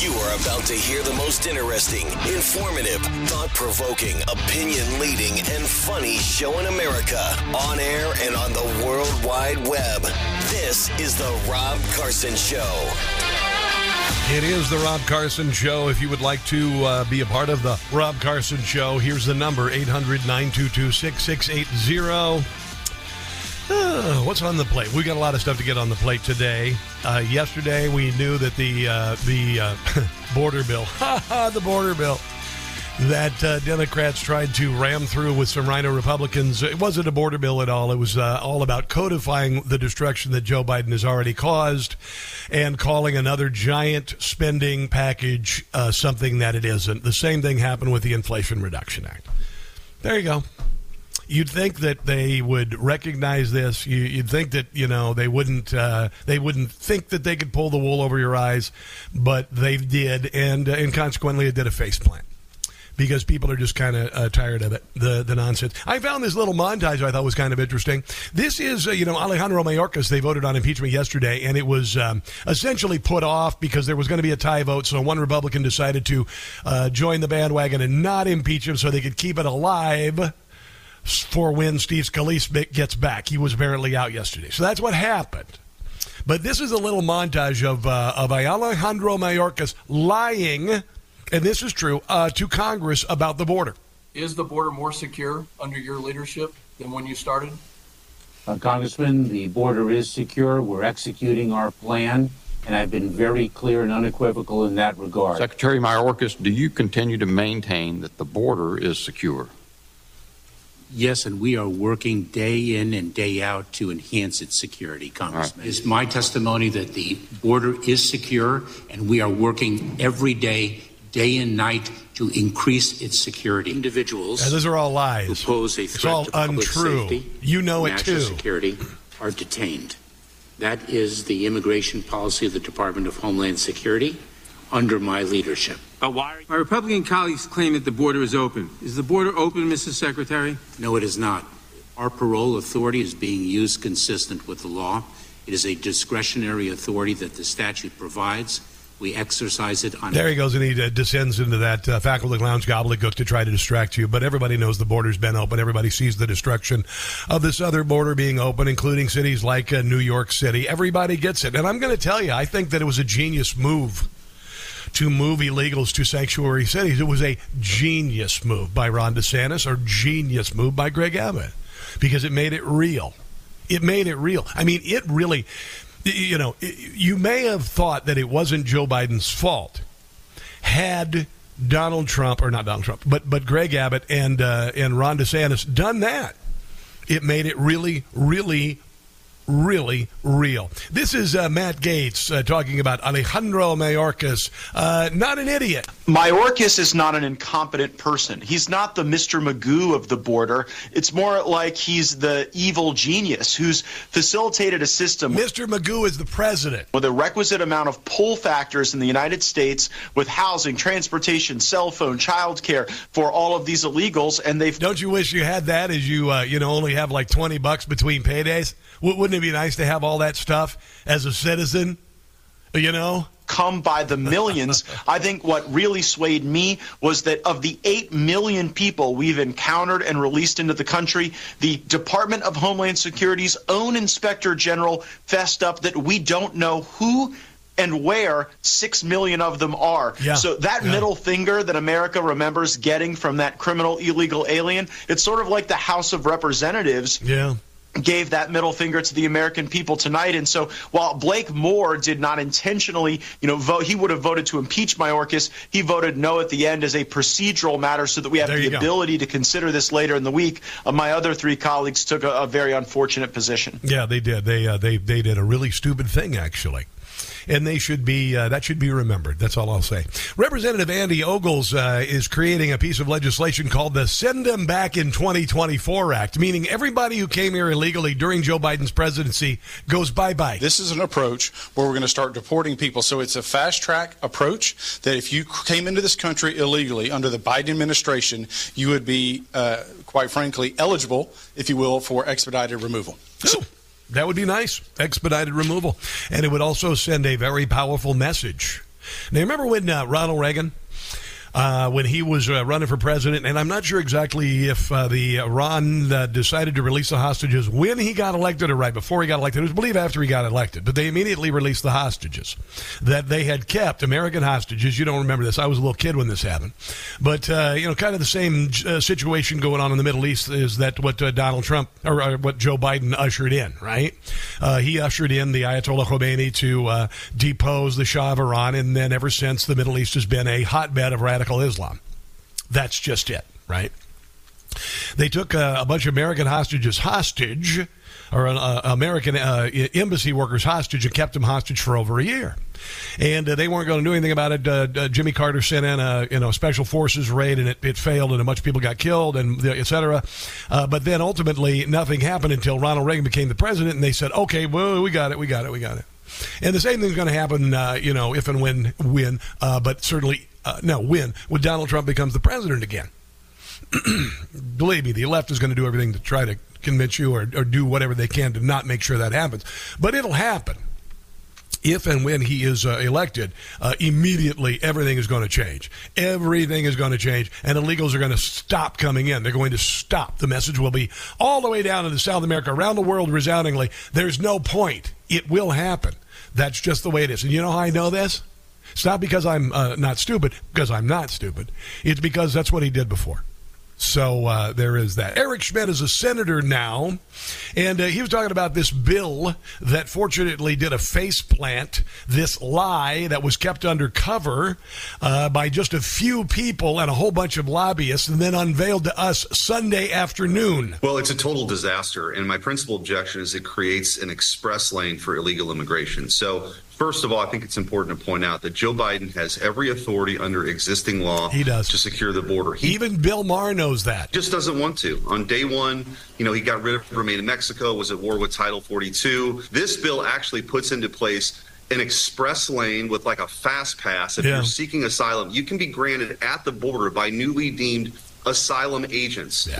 You are about to hear the most interesting, informative, thought-provoking, opinion-leading, and funny show in America, on air and on the World Wide Web. This is The Rob Carson Show. It is The Rob Carson Show. If you would like to be a part of The Rob Carson Show, here's the number, 800-922-6680. What's on the plate? We got a lot of stuff to get on the plate today. Yesterday, we knew that the border bill, the border bill that Democrats tried to ram through with some rhino Republicans, it wasn't a border bill at all. It was all about codifying the destruction that Joe Biden has already caused and calling another giant spending package something that it isn't. The same thing happened with the Inflation Reduction Act. There you go. You'd think that they would recognize this. You'd think that, you know, they wouldn't think that they could pull the wool over your eyes, but they did, and consequently it did a faceplant because people are just kind of tired of it, the nonsense. I found this little montage I thought was kind of interesting. This is, Alejandro Mayorkas. They voted on impeachment yesterday, and it was essentially put off because there was going to be a tie vote, so one Republican decided to join the bandwagon and not impeach him so they could keep it alive for when Steve Scalise gets back. He was apparently out yesterday. So that's what happened. But this is a little montage of Alejandro Mayorkas lying, and this is true, to Congress about the border. Is the border more secure under your leadership than when you started? Congressman, the border is secure. We're executing our plan, and I've been very clear and unequivocal in that regard. Secretary Mayorkas, do you continue to maintain that the border is secure? Yes, and we are working day in and day out to enhance its security, Congressman. Right. It's my testimony that the border is secure, and we are working every day, day and night, to increase its security. Individuals, those are all lies, who pose a threat to public safety, you know it too, national security, are detained. That is the immigration policy of the Department of Homeland Security under my leadership. My Republican colleagues claim that the border is open. Is the border open, Mrs. Secretary? No, it is not. Our parole authority is being used consistent with the law. It is a discretionary authority that the statute provides. We exercise it on... There he goes, and he descends into that faculty lounge gobbledygook to try to distract you. But everybody knows the border's been open. Everybody sees the destruction of this other border being open, including cities like New York City. Everybody gets it. And I'm going to tell you, I think that it was a genius move to move illegals to sanctuary cities. It was a genius move by Ron DeSantis, or genius move by Greg Abbott, because it made it real. It made it real. I mean, it really, you know, you may have thought that it wasn't Joe Biden's fault had Donald Trump, or not Donald Trump, but Greg Abbott and Ron DeSantis done that. It made it really, really really real. This is Matt Gaetz talking about Alejandro Mayorkas. Not an idiot. Mayorkas is not an incompetent person. He's not the Mr. Magoo of the border. It's more like he's the evil genius who's facilitated a system. Mr. Magoo is the president. With a requisite amount of pull factors in the United States with housing, transportation, cell phone, child care for all of these illegals. And they've... Don't you wish you had that as you, only have like $20 between paydays? Wouldn't it be nice to have all that stuff as a citizen, you know? Come by the millions. I think what really swayed me was that of the 8 million people we've encountered and released into the country, the Department of Homeland Security's own Inspector General fessed up that we don't know who and where 6 million of them are. Yeah. So that middle finger that America remembers getting from that criminal illegal alien, it's sort of like the House of Representatives gave that middle finger to the American people tonight. And so while Blake Moore did not intentionally, vote, he would have voted to impeach Mayorkas. He voted no at the end as a procedural matter so that we have the ability to consider this later in the week. My other three colleagues took a very unfortunate position. Yeah, they did. They did a really stupid thing, actually. And they should be that should be remembered. That's all I'll say. Representative Andy Ogles is creating a piece of legislation called the Send Them Back in 2024 Act, meaning everybody who came here illegally during Joe Biden's presidency goes bye-bye. This is an approach where we're going to start deporting people. So it's a fast-track approach that if you came into this country illegally under the Biden administration, you would be, quite frankly, eligible, if you will, for expedited removal. Ooh. That would be nice, expedited removal. And it would also send a very powerful message. Now, remember when Ronald Reagan, when he was running for president, and I'm not sure exactly if Iran decided to release the hostages when he got elected or right before he got elected. It was believed after he got elected, but they immediately released the hostages that they had kept, American hostages. You don't remember this. I was a little kid when this happened. But, kind of the same situation going on in the Middle East is that what Donald Trump or what Joe Biden ushered in, right? He ushered in the Ayatollah Khomeini to depose the Shah of Iran, and then ever since, the Middle East has been a hotbed of radical Islam. That's just it, right? They took a bunch of American hostages hostage, or American embassy workers hostage, and kept them hostage for over a year. And they weren't going to do anything about it. Jimmy Carter sent in a special forces raid, and it failed, and a bunch of people got killed, and et cetera. But then ultimately, nothing happened until Ronald Reagan became the president, and they said, "Okay, well, we got it." And the same thing's going to happen, if and when, but certainly. When Donald Trump becomes the president again. Believe me, the left is going to do everything to try to convince you or do whatever they can to not make sure that happens. But it'll happen. If and when he is elected, immediately everything is going to change. Everything is going to change, and illegals are going to stop coming in. They're going to stop. The message will be all the way down into South America, around the world resoundingly. There's no point. It will happen. That's just the way it is. And you know how I know this? It's not because I'm not stupid, because I'm not stupid. It's because that's what he did before. So there is that. Eric Schmidt is a senator now, and he was talking about this bill that fortunately did a faceplant, this lie that was kept undercover by just a few people and a whole bunch of lobbyists, and then unveiled to us Sunday afternoon. Well, it's a total disaster, and my principal objection is it creates an express lane for illegal immigration. So first of all, I think it's important to point out that Joe Biden has every authority under existing law to secure the border. Even Bill Maher knows that. Just doesn't want to. On day one, he got rid of Remain in Mexico, was at war with Title 42. This bill actually puts into place an express lane with like a fast pass. If you're seeking asylum, you can be granted at the border by newly deemed asylum agents.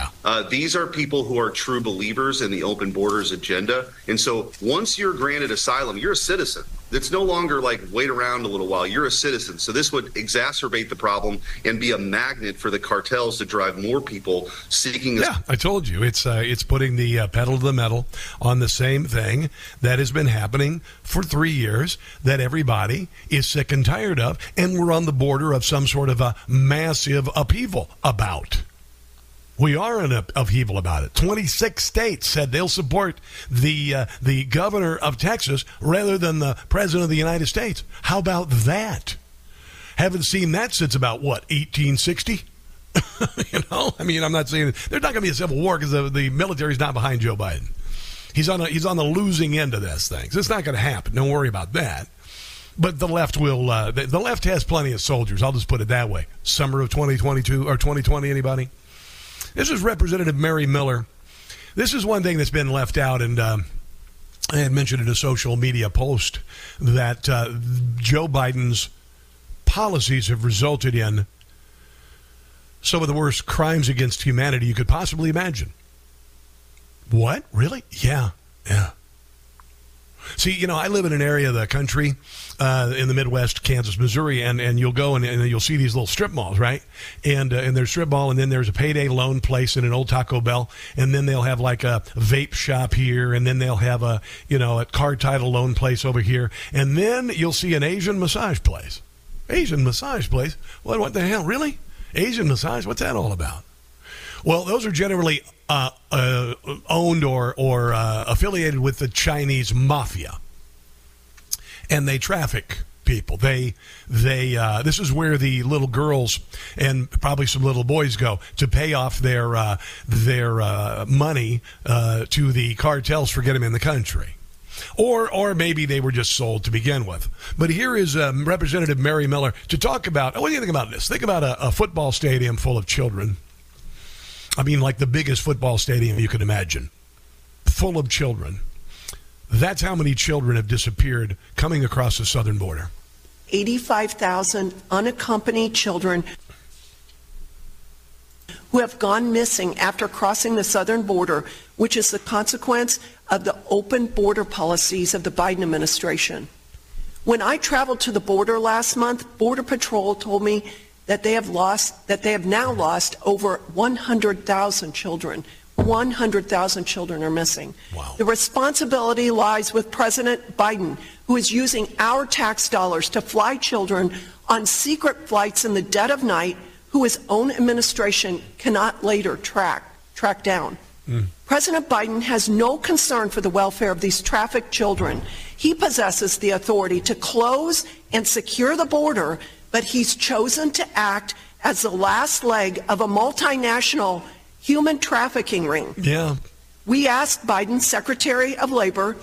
These are people who are true believers in the open borders agenda. And so once you're granted asylum, you're a citizen. It's no longer like wait around a little while. You're a citizen. So this would exacerbate the problem and be a magnet for the cartels to drive more people seeking. I told you it's putting the pedal to the metal on the same thing that has been happening for 3 years that everybody is sick and tired of, and we're on the border of some sort of a massive upheaval about. We are in an upheaval about it. 26 states said they'll support the governor of Texas rather than the president of the United States. How about that? Haven't seen that since about, 1860? I'm not saying there's not going to be a civil war because the military's not behind Joe Biden. He's on the losing end of this thing. So it's not going to happen. Don't worry about that. But the left will. The left has plenty of soldiers. I'll just put it that way. Summer of 2022 or 2020, anybody? This is Representative Mary Miller. This is one thing that's been left out, and I had mentioned in a social media post that Joe Biden's policies have resulted in some of the worst crimes against humanity you could possibly imagine. What? Really? Yeah. See, you know, I live in an area of the country, in the Midwest, Kansas, Missouri, and you'll go and you'll see these little strip malls, right? And there's strip mall, and then there's a payday loan place and an old Taco Bell, and then they'll have like a vape shop here, and then they'll have a, you know, a car title loan place over here, and then you'll see an Asian massage place. Asian massage place? What the hell, really? Asian massage? What's that all about? Well, those are generally owned or affiliated with the Chinese mafia, and they traffic people. They this is where the little girls and probably some little boys go to pay off their money to the cartels for getting them in the country. Or maybe they were just sold to begin with. But here is Representative Mary Miller to talk about, what do you think about this? Think about a football stadium full of children. I mean, like the biggest football stadium you can imagine, full of children. That's how many children have disappeared coming across the southern border. 85,000 unaccompanied children who have gone missing after crossing the southern border, which is the consequence of the open border policies of the Biden administration. When I traveled to the border last month, Border Patrol told me that they have now lost over 100,000 children. 100,000 children are missing. Wow. The responsibility lies with President Biden, who is using our tax dollars to fly children on secret flights in the dead of night, who his own administration cannot later track down. Mm. President Biden has no concern for the welfare of these trafficked children. He possesses the authority to close and secure the border, but he's chosen to act as the last leg of a multinational human trafficking ring. Yeah. We asked Biden's Secretary of Labor,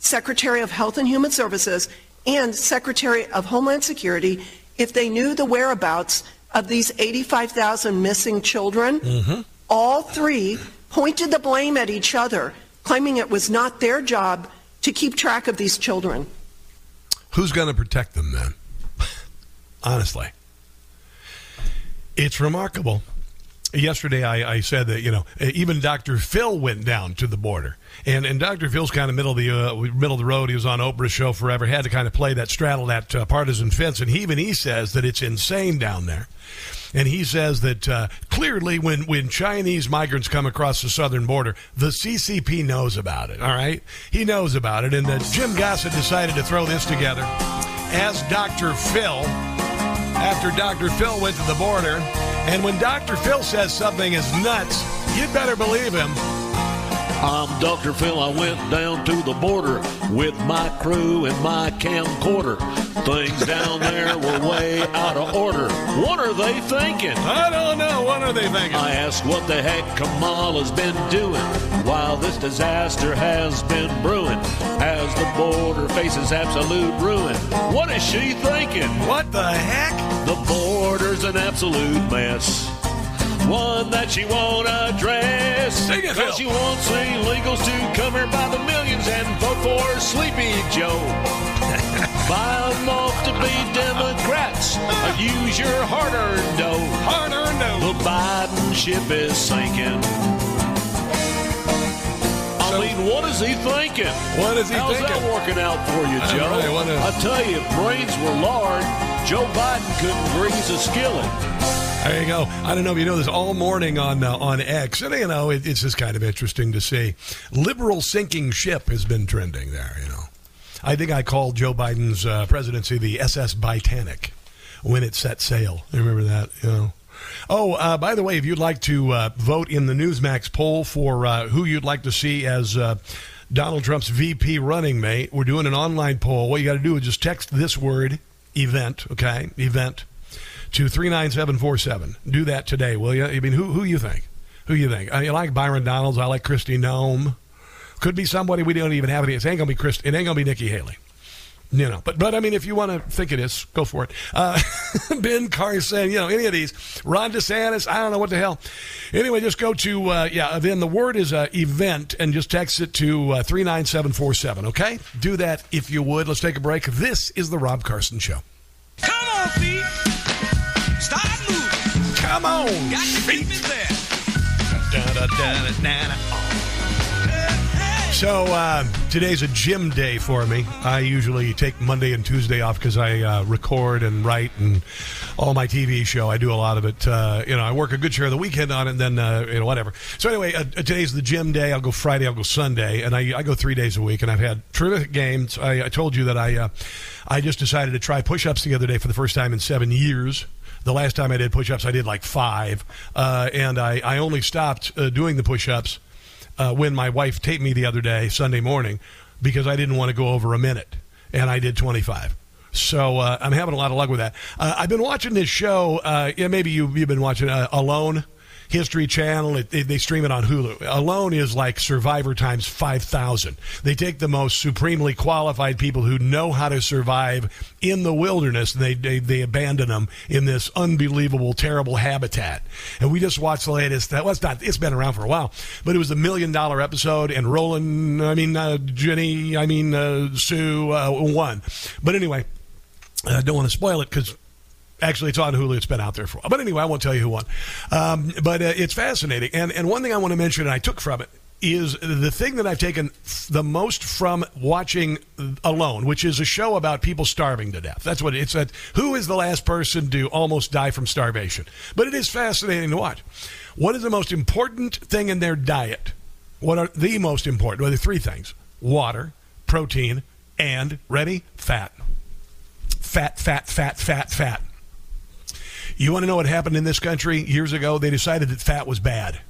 Secretary of Health and Human Services, and Secretary of Homeland Security if they knew the whereabouts of these 85,000 missing children. Mm-hmm. All three pointed the blame at each other, claiming it was not their job to keep track of these children. Who's going to protect them then? Honestly, it's remarkable. Yesterday, I said that, you know, even Dr. Phil went down to the border, and Dr. Phil's kind of middle of the road. He was on Oprah's show forever, had to kind of play that, straddle that partisan fence, and he says that it's insane down there, and he says that clearly when Chinese migrants come across the southern border, the CCP knows about it. All right, he knows about it, and that Jim Gossett decided to throw this together as Dr. Phil. After Dr. Phil went to the border, and when Dr. Phil says something is nuts, you'd better believe him. I'm Dr. Phil. I went down to the border with my crew and my camcorder. Things down there were way out of order. What are they thinking? I don't know. What are they thinking? I asked what the heck Kamala's been doing while this disaster has been brewing. As the border faces absolute ruin, what is she thinking? What the heck? The border's an absolute mess. One that she won't address. Because she wants illegals to come here by the millions and vote for Sleepy Joe. Buy them off to be Democrats. Use your hard-earned dough. Hard-earned dough. The Biden ship is sinking. I mean, what is he thinking? What is he thinking? How's that working out for you, Joe? I tell you, if brains were lard, Joe Biden couldn't grease a skillet. There you go. I don't know if you know this. All morning on X, and you know it's just kind of interesting to see. Liberal sinking ship has been trending there. You know, I think I called Joe Biden's presidency the SS Titanic when it set sail. You remember that? You know. Oh, by the way, if you'd like to vote in the Newsmax poll for who you'd like to see as Donald Trump's VP running mate, we're doing an online poll. What you got to do is just text this word "event," okay? Event. To 39747. Do that today, will you? I mean, who you think? Who you think? I mean, I like Byron Donalds. I like Christy Noem. Could be somebody we don't even have. It ain't gonna be Christy. It ain't gonna be Nikki Haley. You know, but I mean, if you want to think it is, go for it. Ben Carson, you know, any of these. Ron DeSantis, I don't know what the hell. Anyway, just go to Then the word is event, and just text it to 39747. Okay, do that if you would. Let's take a break. This is the Rob Carson Show. Come on, Pete. Start moving. Come on. Got to keep it there. Da, da, da, da, da, da. So today's a gym day for me. I usually take Monday and Tuesday off because I record and write and all my TV show. I do a lot of it. I work a good share of the weekend on it and then, whatever. So anyway, today's the gym day. I'll go Friday. I'll go Sunday. And I go 3 days a week. And I've had terrific gains. I told you that I just decided to try push-ups the other day for the first time in 7 years. The last time I did push-ups, I did like five. And I only stopped doing the push-ups when my wife taped me the other day, Sunday morning, because I didn't want to go over a minute, and I did 25. So I'm having a lot of luck with that. I've been watching this show. Maybe you've been watching Alone, History Channel. They stream it on Hulu. Alone is like Survivor times 5,000. They take the most supremely qualified people who know how to survive in the wilderness, and they abandon them in this unbelievable, terrible habitat. And we just watched the latest. It's been around for a while, but it was the $1 million episode, and Sue won. But anyway, I don't want to spoil it because... Actually, it's on Hulu. It's been out there for a while. But anyway, I won't tell you who won. But it's fascinating. And one thing I want to mention, and I took from it, is the thing that I've taken the most from watching Alone, which is a show about people starving to death. That's what it's. Who is the last person to almost die from starvation? But it is fascinating to watch. What is the most important thing in their diet? What are the most important? Well, there are three things. Water, protein, and, ready, fat. Fat, fat, fat, fat, fat. You want to know what happened in this country years ago? They decided that fat was bad.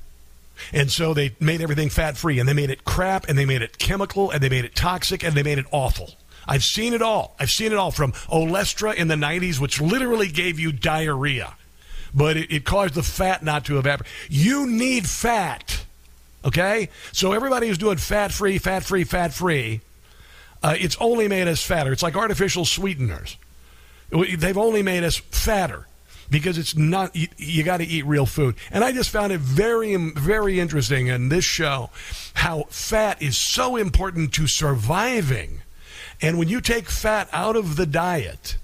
And so they made everything fat-free, and they made it crap, and they made it chemical, and they made it toxic, and they made it awful. I've seen it all. I've seen it all from Olestra in the 90s, which literally gave you diarrhea. But it caused the fat not to evaporate. You need fat, okay? So everybody who's doing fat-free, fat-free, fat-free, it's only made us fatter. It's like artificial sweeteners. They've only made us fatter. Because it's not, you got to eat real food. And I just found it very, very interesting in this show how fat is so important to surviving. And when you take fat out of the diet,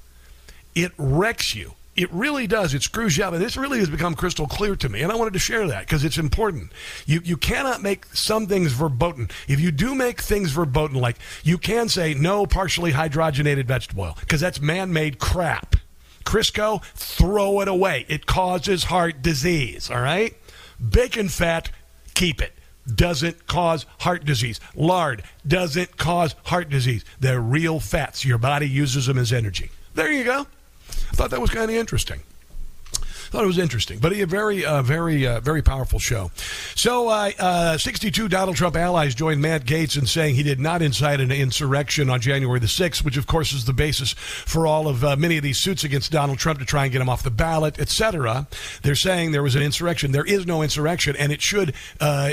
it wrecks you. It really does. It screws you up. And this really has become crystal clear to me. And I wanted to share that because it's important. You cannot make some things verboten. If you do make things verboten, like you can say no partially hydrogenated vegetable oil because that's man-made crap. Crisco, throw it away. It causes heart disease, all right? Bacon fat, keep it. Doesn't cause heart disease. Lard doesn't cause heart disease. They're real fats. Your body uses them as energy. There you go. I thought that was kind of interesting. Thought it was interesting, but a very, very, very powerful show. So 62 Donald Trump allies joined Matt Gaetz in saying he did not incite an insurrection on January the 6th, which, of course, is the basis for all of many of these suits against Donald Trump to try and get him off the ballot, etc. They're saying there was an insurrection. There is no insurrection, and it should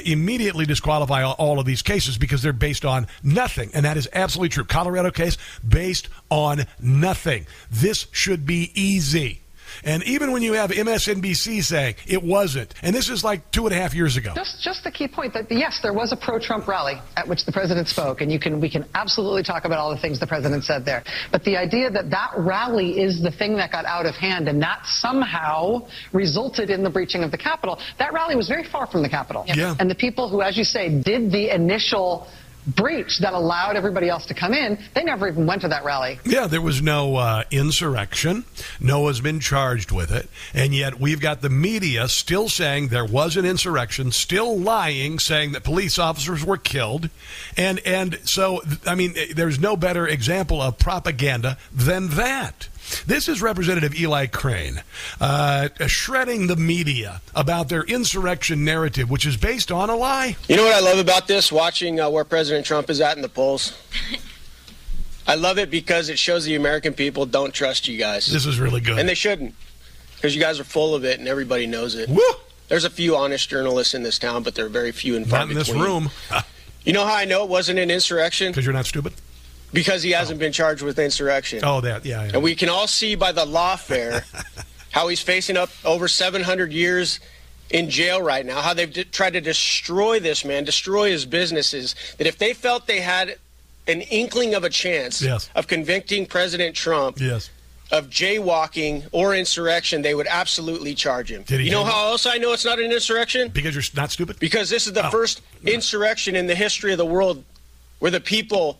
immediately disqualify all of these cases because they're based on nothing, and that is absolutely true. Colorado case, based on nothing. This should be easy. And even when you have MSNBC saying it wasn't, and this is like 2.5 years ago. Just the key point that, yes, there was a pro-Trump rally at which the president spoke, and we can absolutely talk about all the things the president said there. But the idea that that rally is the thing that got out of hand and that somehow resulted in the breaching of the Capitol, that rally was very far from the Capitol. Yeah. And the people who, as you say, did the initial breach that allowed everybody else to come in, they never even went to that rally. Yeah, there was no insurrection. No one's been charged with it. And yet we've got the media still saying there was an insurrection, still lying, saying that police officers were killed. And so, I mean, there's no better example of propaganda than that. This is Representative Eli Crane shredding the media about their insurrection narrative, which is based on a lie. You know what I love about this, watching where President Trump is at in the polls? I love it because it shows the American people don't trust you guys. This is really good. And they shouldn't, because you guys are full of it and everybody knows it. Woo! There's a few honest journalists in this town, but there are very few and far between. Not in this room. You know how I know it wasn't an insurrection? Because you're not stupid. Because he hasn't been charged with insurrection. Oh, that, yeah. And we can all see by the lawfare how he's facing up over 700 years in jail right now, how they've tried to destroy this man, destroy his businesses, that if they felt they had an inkling of a chance of convicting President Trump of jaywalking or insurrection, they would absolutely charge him. You know how else I know it's not an insurrection? Because you're not stupid? Because this is the first insurrection in the history of the world where the people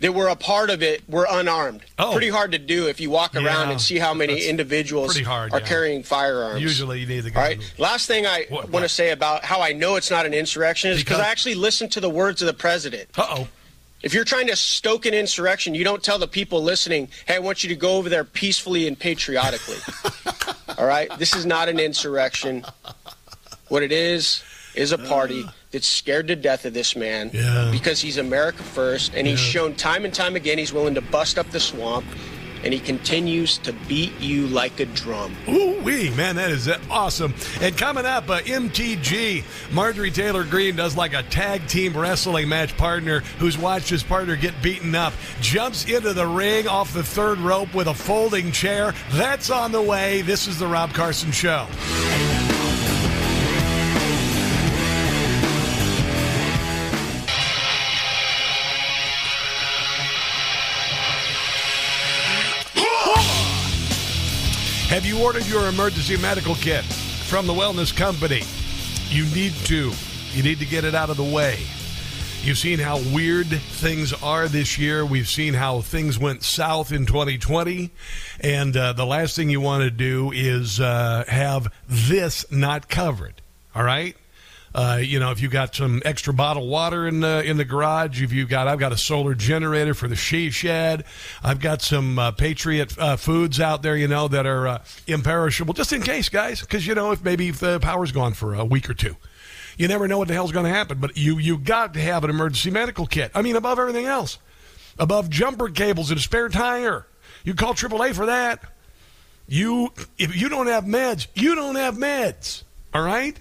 that were a part of it were unarmed. Oh. Pretty hard to do if you walk around and see how many individuals are carrying firearms. Usually you need the gun. All right. Last thing I want to say about how I know it's not an insurrection is because I actually listened to the words of the president. Uh-oh. If you're trying to stoke an insurrection, you don't tell the people listening, hey, I want you to go over there peacefully and patriotically. All right? This is not an insurrection. What it is a party that's scared to death of this man because he's America first, and he's shown time and time again he's willing to bust up the swamp, and he continues to beat you like a drum. Ooh-wee, man, that is awesome. And coming up, MTG, Marjorie Taylor Greene does like a tag team wrestling match partner who's watched his partner get beaten up, jumps into the ring off the third rope with a folding chair. That's on the way. This is The Rob Carson Show. Have you ordered your emergency medical kit from the wellness company? You need to. You need to get it out of the way. You've seen how weird things are this year. We've seen how things went south in 2020. And the last thing you want to do is have this not covered. All right? You know, if you got some extra bottled water in the garage, if you got, I've got a solar generator for the she shed. I've got some Patriot foods out there, you know, that are imperishable, just in case, guys. Because you know, if maybe if the power's gone for a week or two, you never know what the hell's going to happen. But you got to have an emergency medical kit. I mean, above everything else, above jumper cables and a spare tire, you call AAA for that. If you don't have meds, you don't have meds. All right.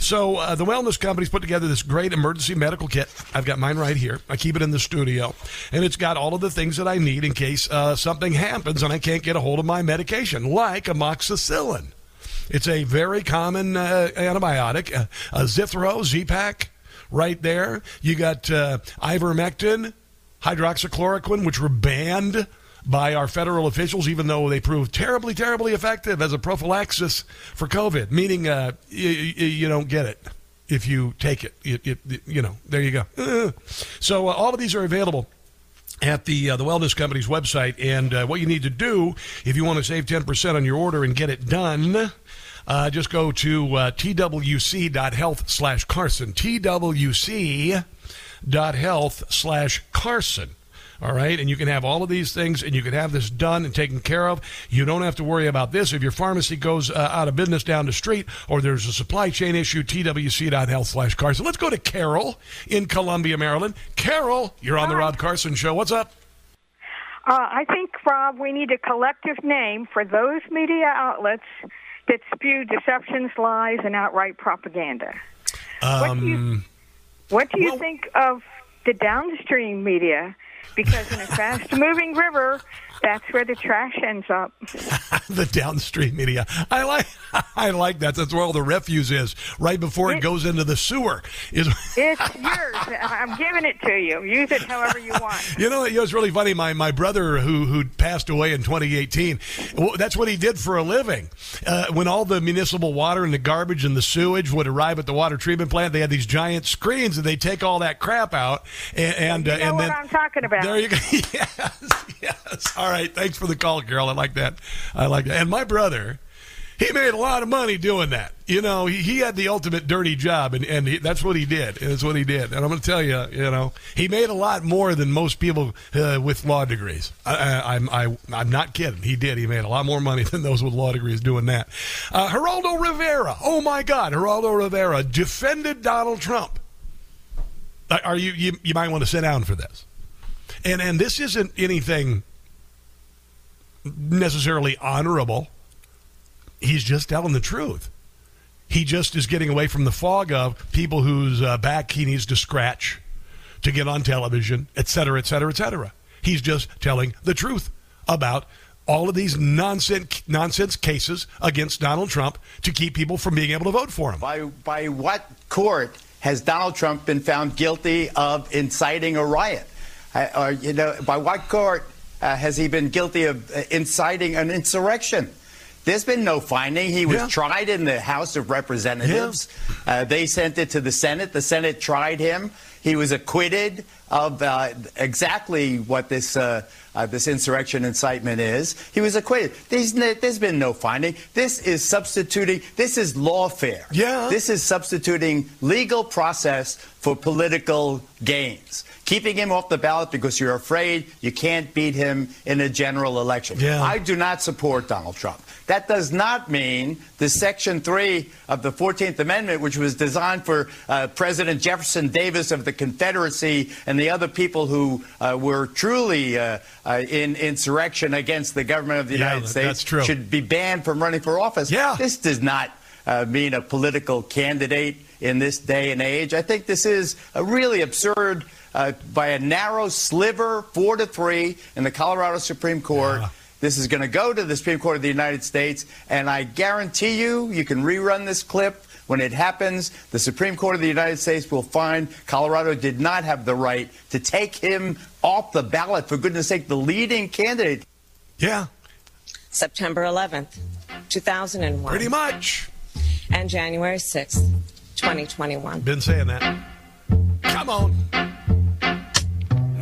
So the wellness company's put together this great emergency medical kit. I've got mine right here. I keep it in the studio. And it's got all of the things that I need in case something happens and I can't get a hold of my medication, like amoxicillin. It's a very common antibiotic. Zithro, Z-Pak, right there. You got ivermectin, hydroxychloroquine, which were banned by our federal officials, even though they proved terribly, terribly effective as a prophylaxis for COVID, meaning you don't get it if you take it. You know, there you go. So all of these are available at the wellness company's website. And what you need to do, if you want to save 10% on your order and get it done, just go to twc.health/Carson, twc.health/Carson. All right, and you can have all of these things, and you can have this done and taken care of. You don't have to worry about this. If your pharmacy goes out of business down the street or there's a supply chain issue, twc.health/Carson. Let's go to Carol in Columbia, Maryland. Carol, you're on the Rob Carson Show. What's up? I think, Rob, we need a collective name for those media outlets that spew deceptions, lies, and outright propaganda. What do you think of the downstream media? Because in a fast-moving river, that's where the trash ends up. The downstream media. I like that. That's where all the refuse is, right before it goes into the sewer. It's yours. I'm giving it to you. Use it however you want. You know, it was really funny. My brother, who passed away in 2018, that's what he did for a living. When all the municipal water and the garbage and the sewage would arrive at the water treatment plant, they had these giant screens, and they take all that crap out. And you know what I'm talking about. There you go. Yes. All right. Thanks for the call, Carol. I like that. And my brother, he made a lot of money doing that. You know, he had the ultimate dirty job, and that's what he did. And that's what he did. And I'm going to tell you, you know, he made a lot more than most people with law degrees. I'm not kidding. He did. He made a lot more money than those with law degrees doing that. Geraldo Rivera. Oh, my God. Geraldo Rivera defended Donald Trump. You might want to sit down for this. And this isn't anything necessarily honorable. He's just telling the truth. He just is getting away from the fog of people whose back he needs to scratch to get on television, et cetera, et cetera, et cetera. He's just telling the truth about all of these nonsense cases against Donald Trump to keep people from being able to vote for him. By what court has Donald Trump been found guilty of inciting a riot? By what court has he been guilty of inciting an insurrection? There's been no finding. He was tried in the House of Representatives. They sent it to the Senate. The Senate tried him. He was acquitted of exactly what this this insurrection incitement is. He was acquitted. There's been no finding. This is substituting. This is lawfare. Yeah. This is substituting legal process for political gains. Keeping him off the ballot because you're afraid you can't beat him in a general election. Yeah. I do not support Donald Trump. That does not mean the Section 3 of the 14th Amendment, which was designed for President Jefferson Davis of the Confederacy and the other people who were truly in insurrection against the government of the United States, should be banned from running for office. Yeah. This does not mean a political candidate in this day and age. I think this is a really absurd by a narrow sliver, 4-3 in the Colorado Supreme Court. Yeah. This is going to go to the Supreme Court of the United States, and I guarantee you, you can rerun this clip. When it happens, the Supreme Court of the United States will find Colorado did not have the right to take him off the ballot, for goodness sake, the leading candidate. Yeah. September 11th, 2001. Pretty much. And January 6th, 2021. Been saying that. Come on.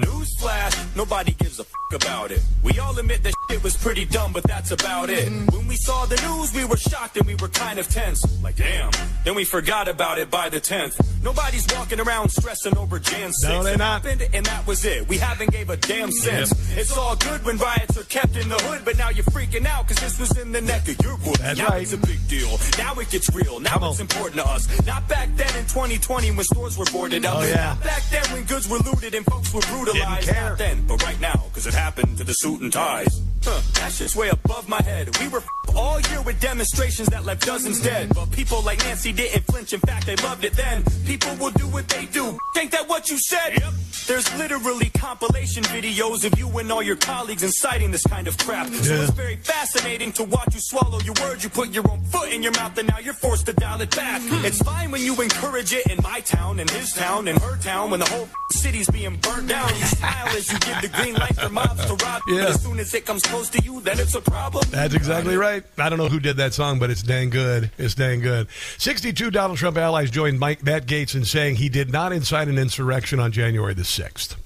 Newsflash, nobody gives a about it. We all admit that shit was pretty dumb, but that's about it. When we saw the news, we were shocked and we were kind of tense. Like, damn. Then we forgot about it by the 10th. Nobody's walking around stressing over Jan 6. No, they're not. And that was it. We haven't gave a damn since. Yep. It's all good when riots are kept in the hood, but now you're freaking out because this was in the neck of your wood. That's now right. It's a big deal. Now it gets real. Now it's important to us. Not back then in 2020 when stores were boarded up. Oh, yeah. Not back then when goods were looted and folks were brutalized. Didn't care. Not then, but right now, because it happened to the suit and ties. That's just way above my head. We were all year with demonstrations that left dozens dead. But people like Nancy didn't flinch. In fact, they loved it then. People will do what they do. Think that what you said? Yep. There's literally compilation videos of you and all your colleagues inciting this kind of crap. Yeah. So it's very fascinating to watch you swallow your words. You put your own foot in your mouth and now you're forced to dial it back. It's fine when you encourage it in my town, in his town, in her town. When the whole city's being burnt down, you smile as you give the green light for mobs to rob. Yeah. But as soon as it comes close to you, then it's a problem. That's exactly right. I don't know who did that song, but it's dang good. It's dang good. 62 Donald Trump allies joined Matt Gaetz in saying he did not incite an insurrection on January the 6th.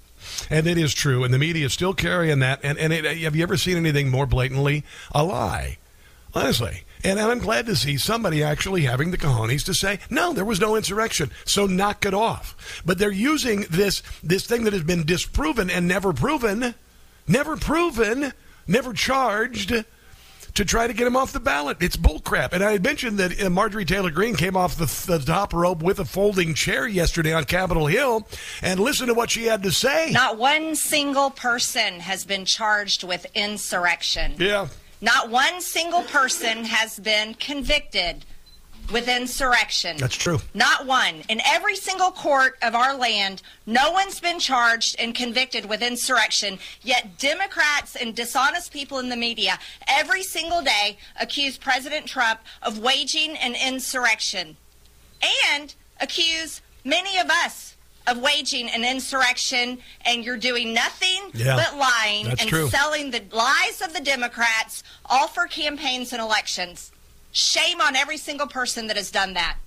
And it is true, and the media is still carrying that. And have you ever seen anything more blatantly a lie? Honestly. And I'm glad to see somebody actually having the cojones to say, no, there was no insurrection, so knock it off. But they're using this thing that has been disproven and never proven, never charged, to try to get him off the ballot. It's bullcrap. And I had mentioned that Marjorie Taylor Greene came off the top rope with a folding chair yesterday on Capitol Hill, and listen to what she had to say. Not one single person has been charged with insurrection. Yeah. Not one single person has been convicted with insurrection. That's true. Not one. In every single court of our land, no one's been charged and convicted with insurrection, yet Democrats and dishonest people in the media every single day accuse President Trump of waging an insurrection and accuse many of us of waging an insurrection, and you're doing nothing but lying and selling the lies of the Democrats all for campaigns and elections. Shame on every single person that has done that.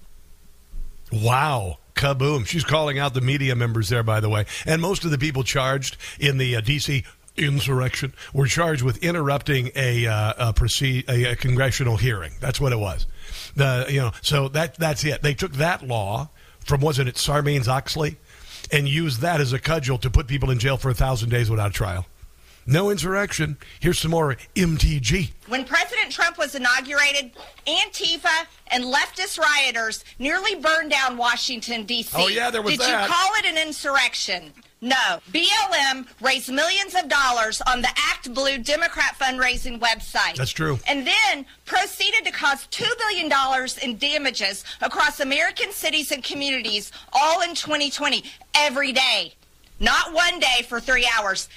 Wow. Kaboom. She's calling out the media members there, by the way. And most of the people charged in the D.C. insurrection were charged with interrupting a congressional hearing. That's what it was. So that's it. They took that law from, wasn't it Sarbanes-Oxley, and used that as a cudgel to put people in jail for 1,000 days without a trial. No insurrection. Here's some more MTG. When President Trump was inaugurated, Antifa and leftist rioters nearly burned down Washington, D.C. Oh, yeah, there was that. Did you call it an insurrection? No. BLM raised millions of dollars on the Act Blue Democrat fundraising website. That's true. And then proceeded to cause $2 billion in damages across American cities and communities, all in 2020, every day. Not one day for 3 hours.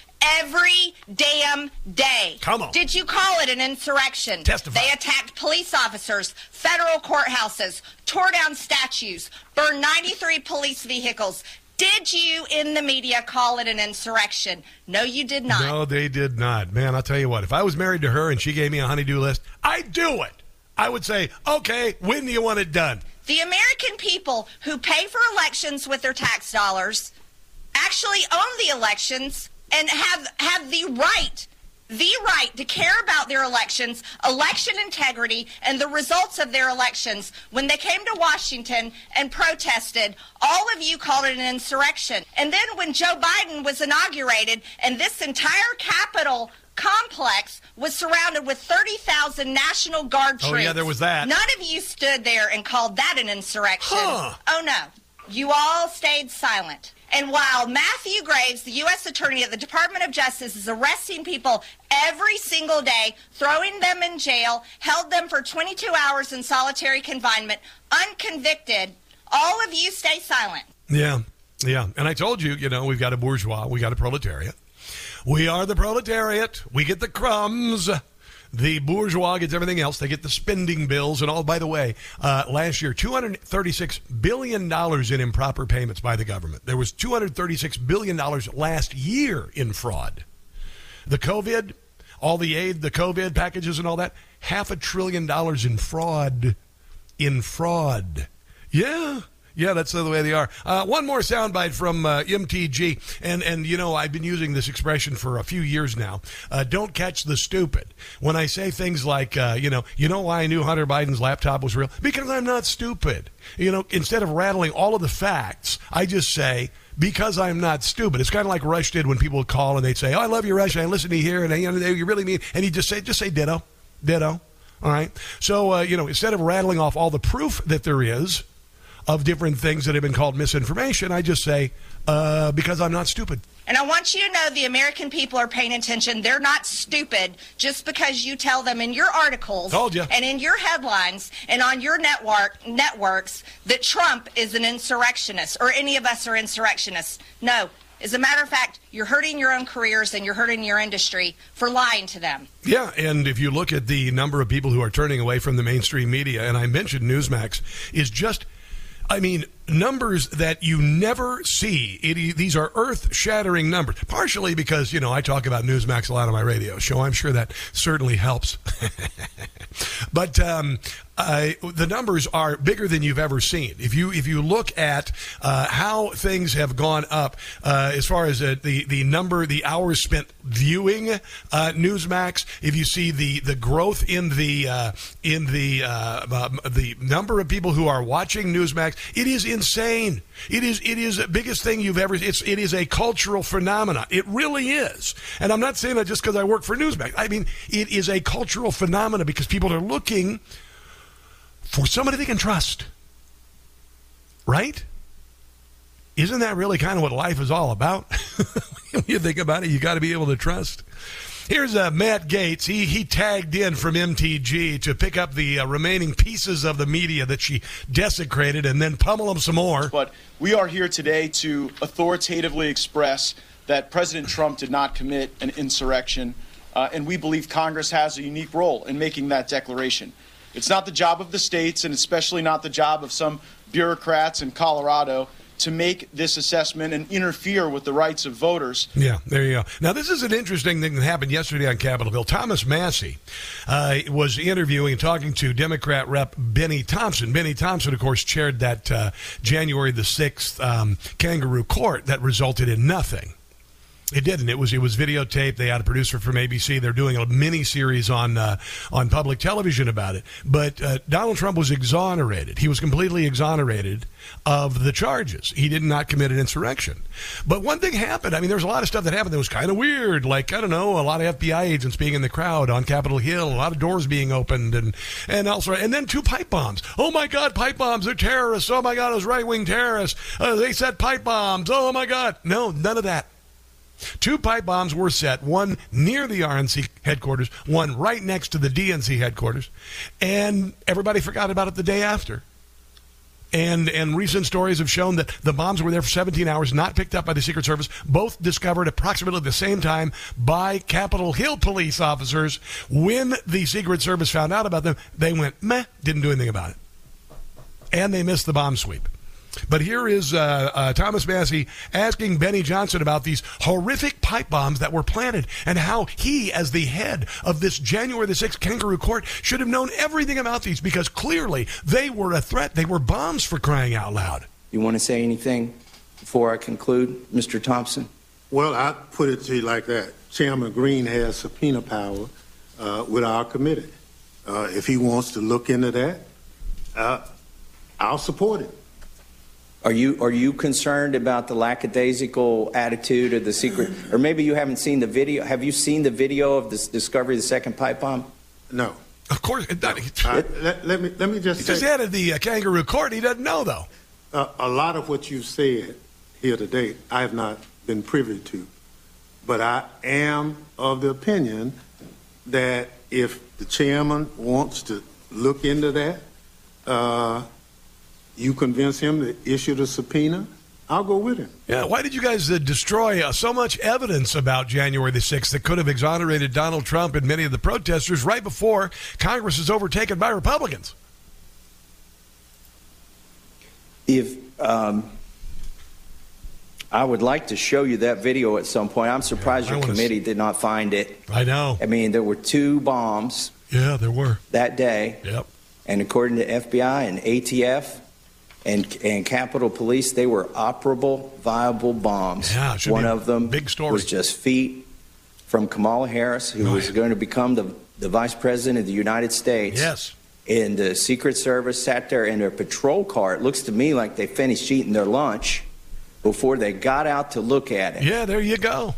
Every damn day. Come on. Did you call it an insurrection? Testify. They attacked police officers, federal courthouses, tore down statues, burned 93 police vehicles. Did you in the media call it an insurrection? No, you did not. No, they did not. Man, I'll tell you what. If I was married to her and she gave me a honey-do list, I'd do it. I would say, okay, when do you want it done? The American people who pay for elections with their tax dollars actually own the elections and have the right to care about their elections, election integrity, and the results of their elections. When they came to Washington and protested, all of you called it an insurrection. And then when Joe Biden was inaugurated and this entire Capitol complex was surrounded with 30,000 National Guard troops. Oh, yeah, there was that. None of you stood there and called that an insurrection. Huh. Oh, no. You all stayed silent. And while Matthew Graves, the U.S. Attorney at the Department of Justice, is arresting people every single day, throwing them in jail, held them for 22 hours in solitary confinement, unconvicted, all of you stay silent. Yeah, yeah. And I told you, you know, we've got a bourgeois, we got a proletariat. We are the proletariat. We get the crumbs. The bourgeois gets everything else. They get the spending bills and all. By the way, last year, $236 billion in improper payments by the government. There was $236 billion last year in fraud. The COVID, all the aid, the COVID packages and all that, $500 billion in fraud. In fraud. Yeah. Yeah, that's the way they are. One more soundbite from MTG. And, you know, I've been using this expression for a few years now. Don't catch the stupid. When I say things like, you know why I knew Hunter Biden's laptop was real? Because I'm not stupid. You know, instead of rattling all of the facts, I just say, because I'm not stupid. It's kind of like Rush did when people would call and they'd say, oh, I love you, Rush. I listen to you here. And I, you know, you really mean. And he'd just say ditto. Ditto. All right. So, instead of rattling off all the proof that there is of different things that have been called misinformation, I just say, because I'm not stupid. And I want you to know the American people are paying attention. They're not stupid just because you tell them in your articles and in your headlines and on your networks that Trump is an insurrectionist or any of us are insurrectionists. No. As a matter of fact, you're hurting your own careers and you're hurting your industry for lying to them. Yeah, and if you look at the number of people who are turning away from the mainstream media, and I mentioned Newsmax, is just... I mean, numbers that you never see. These are earth-shattering numbers, partially because, you know, I talk about Newsmax a lot on my radio show. I'm sure that certainly helps. But the numbers are bigger than you've ever seen. If you look at how things have gone up as far as the number, the hours spent viewing Newsmax, if you see the growth in the number of people who are watching Newsmax, it is insane. It is the biggest thing you've ever. It is a cultural phenomenon. It really is. And I'm not saying that just because I work for Newsmax. I mean, it is a cultural phenomenon because people are looking for somebody they can trust, right? Isn't that really kind of what life is all about? When you think about it, you got to be able to trust. Here's Matt Gaetz. He tagged in from MTG to pick up the remaining pieces of the media that she desecrated and then pummel them some more. But we are here today to authoritatively express that President Trump did not commit an insurrection, and we believe Congress has a unique role in making that declaration. It's not the job of the states, and especially not the job of some bureaucrats in Colorado, to make this assessment and interfere with the rights of voters. Yeah, there you go. Now, this is an interesting thing that happened yesterday on Capitol Hill. Thomas Massie was interviewing and talking to Democrat Rep. Benny Thompson. Benny Thompson, of course, chaired that January the 6th kangaroo court that resulted in nothing. It didn't. It was videotaped. They had a producer from ABC. They're doing a mini-series on public television about it. But Donald Trump was exonerated. He was completely exonerated of the charges. He did not commit an insurrection. But one thing happened. I mean, there was a lot of stuff that happened that was kind of weird. Like, I don't know, a lot of FBI agents being in the crowd on Capitol Hill, a lot of doors being opened, and also, and then two pipe bombs. Oh, my God, pipe bombs. They're terrorists. Oh, my God, those right-wing terrorists. They set pipe bombs. Oh, my God. No, none of that. Two pipe bombs were set, one near the RNC headquarters, one right next to the DNC headquarters, and everybody forgot about it the day after. And recent stories have shown that the bombs were there for 17 hours, not picked up by the Secret Service, both discovered approximately at the same time by Capitol Hill police officers. When the Secret Service found out about them, they went, meh, didn't do anything about it. And they missed the bomb sweep. But here is Thomas Massie asking Benny Johnson about these horrific pipe bombs that were planted and how he, as the head of this January the 6th kangaroo court, should have known everything about these because clearly they were a threat. They were bombs, for crying out loud. You want to say anything? before I conclude, Mr. Thompson? Well, I put it to you like that. Chairman Green has subpoena power with our committee. If he wants to look into that, I'll support it. Are you concerned about the lackadaisical attitude of the secret? Or maybe you haven't seen the video. Have you seen the video of this discovery of the second pipe bomb? No. Of course. Let me just say. He just added the kangaroo court. He doesn't know, though. A lot of what you've said here today, I have not been privy to. But I am of the opinion that if the chairman wants to look into that, you convince him to issue the subpoena, I'll go with him. Yeah. Why did you guys destroy so much evidence about January the 6th that could have exonerated Donald Trump and many of the protesters right before Congress is overtaken by Republicans? If I would like to show you that video at some point. I'm surprised your committee did not find it. I know. I mean, there were two bombs. Yeah, there were. That day. Yep. And according to FBI and ATF and Capitol Police, they were operable, viable bombs. Yeah, one of them big story. Was just feet from Kamala Harris, who was going to become the Vice President of the United States. Yes. And the Secret Service sat there in their patrol car. It looks to me like they finished eating their lunch before they got out to look at it. Yeah, there you go.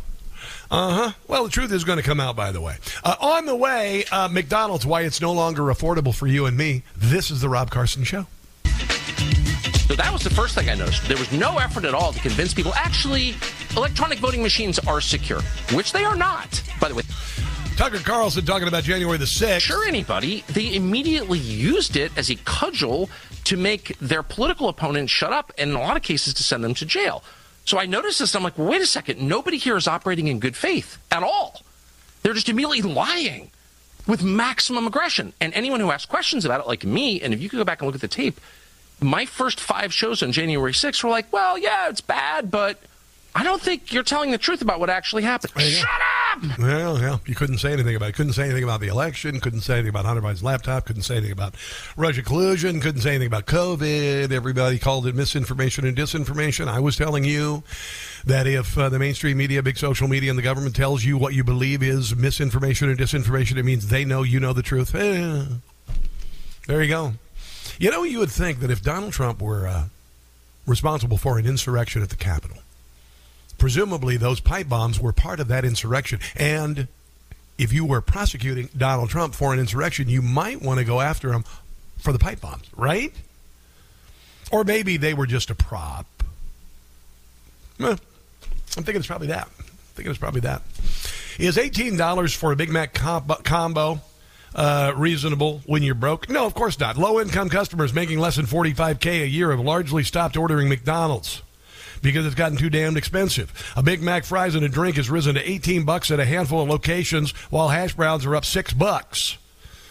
Uh-huh. Well, the truth is going to come out, by the way. On the way, McDonald's, why it's no longer affordable for you and me. This is The Rob Carson Show. So that was the first thing I noticed. There was no effort at all to convince people, actually, electronic voting machines are secure, which they are not, by the way. Tucker Carlson talking about January the 6th. Sure, anybody. They immediately used it as a cudgel to make their political opponents shut up and in a lot of cases to send them to jail. So I noticed this, and I'm like, wait a second, nobody here is operating in good faith at all. They're just immediately lying with maximum aggression. And anyone who asks questions about it, like me, and if you could go back and look at the tape, my first 5 shows on January 6th were like, well, yeah, it's bad, but I don't think you're telling the truth about what actually happened. Yeah. Shut up! Well, yeah, you couldn't say anything about it. Couldn't say anything about the election. Couldn't say anything about Hunter Biden's laptop. Couldn't say anything about Russia collusion. Couldn't say anything about COVID. Everybody called it misinformation and disinformation. I was telling you that if the mainstream media, big social media, and the government tells you what you believe is misinformation and disinformation, it means they know you know the truth. Eh. There you go. You know, you would think that if Donald Trump were responsible for an insurrection at the Capitol, presumably those pipe bombs were part of that insurrection. And if you were prosecuting Donald Trump for an insurrection, you might want to go after him for the pipe bombs, right? Or maybe they were just a prop. I'm thinking it's probably that. Is $18 for a Big Mac combo reasonable when you're broke? No, of course not. Low-income customers making less than $45K a year have largely stopped ordering McDonald's because it's gotten too damned expensive. A Big Mac, fries, and a drink has risen to $18 at a handful of locations, while hash browns are up $6,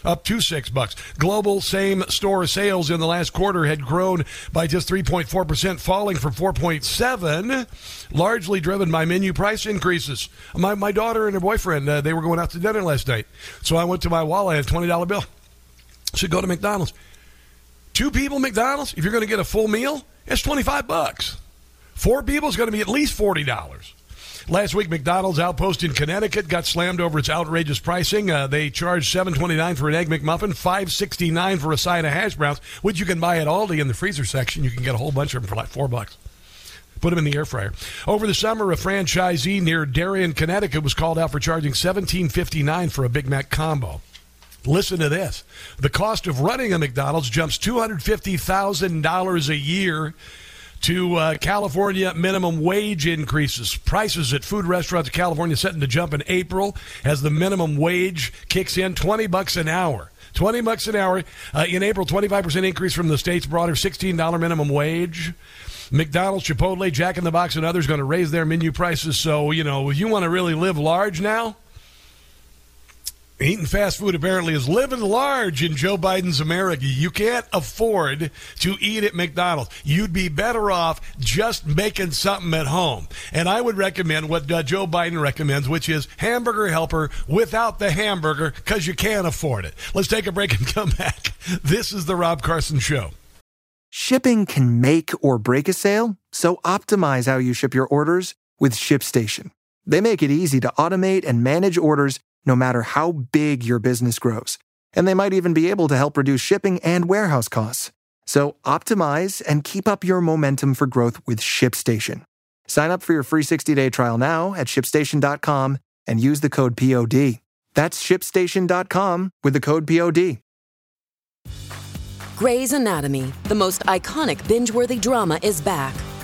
up to $6. Global same-store sales in the last quarter had grown by just 3.4%, falling from 4.7%, largely driven by menu price increases. My daughter and her boyfriend, they were going out to dinner last night, so I went to my wallet, I had a $20 bill. Should go to McDonald's. 2 people McDonald's, if you're going to get a full meal, it's $25. 4 people is going to be at least $40. Last week, McDonald's outpost in Connecticut got slammed over its outrageous pricing. They charged $7.29 for an Egg McMuffin, $5.69 for a side of hash browns, which you can buy at Aldi in the freezer section. You can get a whole bunch of them for like $4. Put them in the air fryer. Over the summer, a franchisee near Darien, Connecticut was called out for charging $17.59 for a Big Mac combo. Listen to this. The cost of running a McDonald's jumps $250,000 a year to California minimum wage increases. Prices at food restaurants in California setting to jump in April as the minimum wage kicks in. $20 an hour. $20 an hour. In April, 25% increase from the state's broader $16 minimum wage. McDonald's, Chipotle, Jack in the Box, and others going to raise their menu prices. So, you know, you want to really live large now? Eating fast food apparently is living large in Joe Biden's America. You can't afford to eat at McDonald's. You'd be better off just making something at home. And I would recommend what Joe Biden recommends, which is Hamburger Helper without the hamburger because you can't afford it. Let's take a break and come back. This is The Rob Carson Show. Shipping can make or break a sale, so optimize how you ship your orders with ShipStation. They make it easy to automate and manage orders no matter how big your business grows. And they might even be able to help reduce shipping and warehouse costs. So optimize and keep up your momentum for growth with ShipStation. Sign up for your free 60-day trial now at ShipStation.com and use the code POD. That's ShipStation.com with the code POD. Grey's Anatomy, the most iconic binge-worthy drama, is back,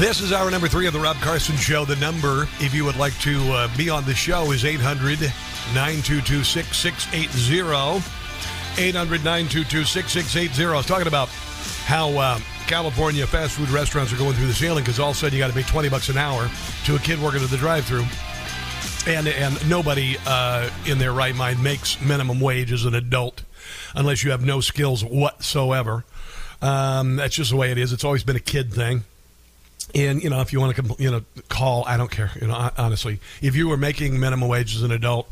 This is hour number 3 of the Rob Carson Show. The number, if you would like to be on the show, is 800-922-6680. 800-922-6680. I was talking about how California fast food restaurants are going through the ceiling because all of a sudden you got to pay $20 an hour to a kid working at the drive-thru. And nobody in their right mind makes minimum wage as an adult unless you have no skills whatsoever. That's just the way it is. It's always been a kid thing. And, you know, if you want to, call, I don't care, honestly. If you were making minimum wage as an adult,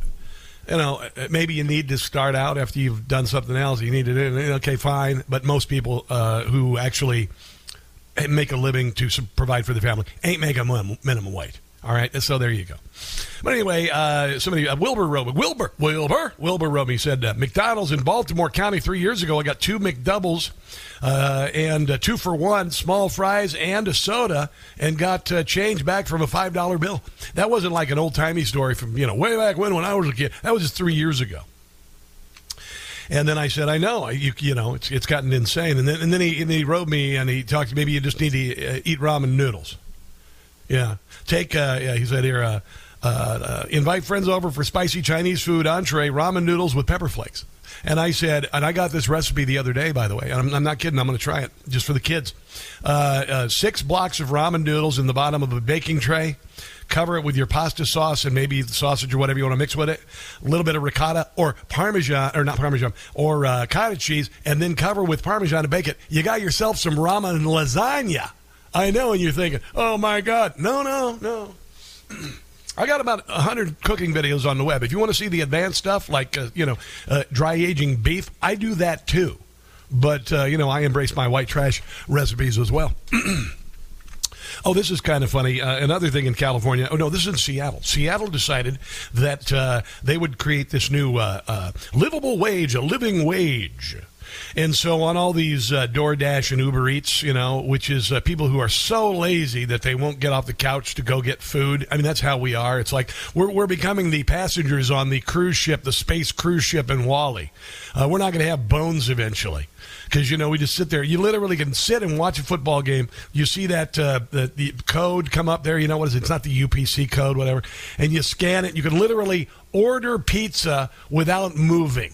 maybe you need to start out after you've done something else. You need to do it. Okay, fine. But most people who actually make a living to provide for the family ain't making minimum wage. All right? So there you go. But anyway, somebody, Wilbur wrote me, said, McDonald's in Baltimore County 3 years ago, I got 2 McDoubles and 2 for $1, small fries and a soda, and got change back from a $5 bill. That wasn't like an old-timey story from, way back when I was a kid. That was just 3 years ago. And then I said, I know, it's gotten insane. And then he wrote me, and he talked, maybe you just need to eat ramen noodles. Yeah. Take, he said here, invite friends over for spicy Chinese food entree, ramen noodles with pepper flakes. And I said, and I got this recipe the other day, by the way. And I'm not kidding. I'm going to try it just for the kids. 6 blocks of ramen noodles in the bottom of a baking tray. Cover it with your pasta sauce and maybe the sausage or whatever you want to mix with it. A little bit of ricotta or Parmesan, or not Parmesan, or cottage cheese. And then cover with Parmesan and bake it. You got yourself some ramen lasagna. I know, and you're thinking, oh, my God. No. I got about 100 cooking videos on the web. If you want to see the advanced stuff, like, dry aging beef, I do that, too. But, I embrace my white trash recipes as well. Oh, this is kind of funny. Another thing in California. Oh, no, this is in Seattle. Seattle decided that they would create this new livable wage, a living wage. And so on all these DoorDash and Uber Eats, which is people who are so lazy that they won't get off the couch to go get food. I mean, that's how we are. It's like we're becoming the passengers on the cruise ship, the space cruise ship in WALL-E. We're not going to have bones eventually because, we just sit there. You literally can sit and watch a football game. You see that the code come up there. What is it? It's not the UPC code, whatever. And you scan it. You can literally order pizza without moving.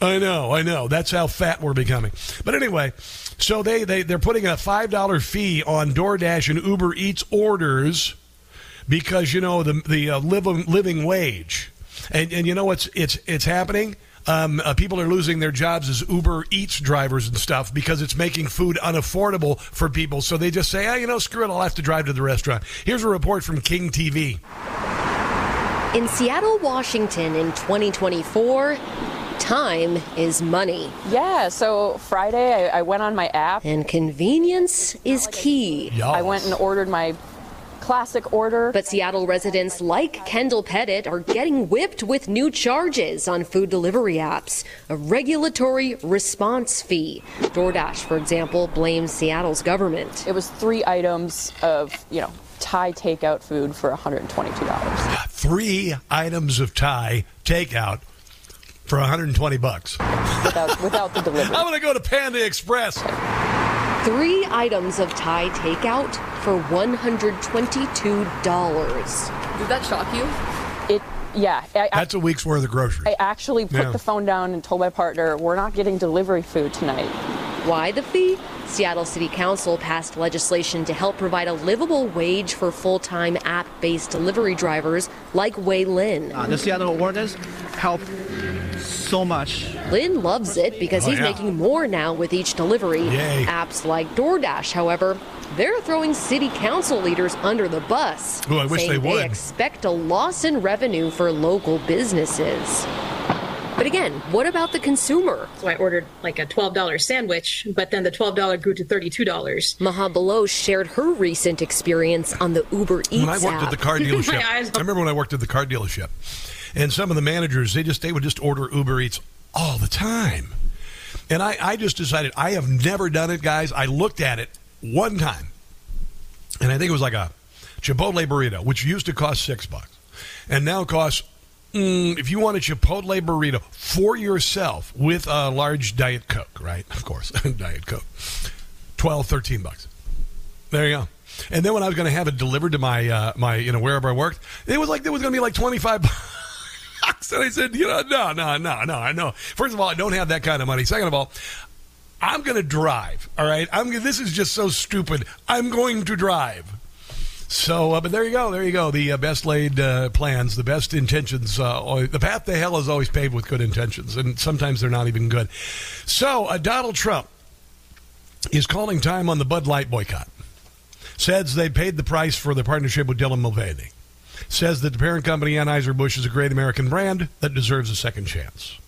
I know. That's how fat we're becoming. But anyway, so they're putting a $5 fee on DoorDash and Uber Eats orders because, the living wage. And it's happening? People are losing their jobs as Uber Eats drivers and stuff because it's making food unaffordable for people. So they just say, screw it, I'll have to drive to the restaurant. Here's a report from King TV. In Seattle, Washington in 2024... time is money. Yeah, so Friday I went on my app. And convenience is key. Yes. I went and ordered my classic order. But Seattle residents like Kendall Pettit are getting whipped with new charges on food delivery apps. A regulatory response fee. DoorDash, for example, blames Seattle's government. It was 3 items of, Thai takeout food for $122. 3 items of Thai takeout for $120 without the delivery. I'm going to go to Panda Express. 3 items of Thai takeout for $122. Did that shock you? Yeah. That's a week's worth of groceries. I actually put the phone down and told my partner, we're not getting delivery food tonight. Why the fee? Seattle City Council passed legislation to help provide a livable wage for full-time app-based delivery drivers like Wei Lin. The Seattle ordinance helped so much. Lin loves it because he's making more now with each delivery. Yay. Apps like DoorDash, however, they're throwing city council leaders under the bus. Oh, I wish they would. They expect a loss in revenue for local businesses. But again, what about the consumer? So I ordered like a $12 sandwich, but then the $12 grew to $32. Maha Baloch shared her recent experience on the Uber Eats app. When I worked at the car dealership, I remember when I worked at the car dealership, and some of the managers, they would just order Uber Eats all the time. And I just decided, I have never done it, guys. I looked at it one time, and I think it was like a Chipotle burrito, which used to cost $6, and now costs... if you want a Chipotle burrito for yourself with a large Diet Coke, right? Of course, Diet Coke. $12, $13. There you go. And then when I was going to have it delivered to my, wherever I worked, it was like, it was going to be like $25. And I said, no, I know. First of all, I don't have that kind of money. Second of all, I'm going to drive, all right? This is just so stupid. I'm going to drive. So, but there you go. The best laid plans, the best intentions. The path to hell is always paved with good intentions, and sometimes they're not even good. So, Donald Trump is calling time on the Bud Light boycott. Says they paid the price for their partnership with Dylan Mulvaney. Says that the parent company, Anheuser-Busch, is a great American brand that deserves a second chance.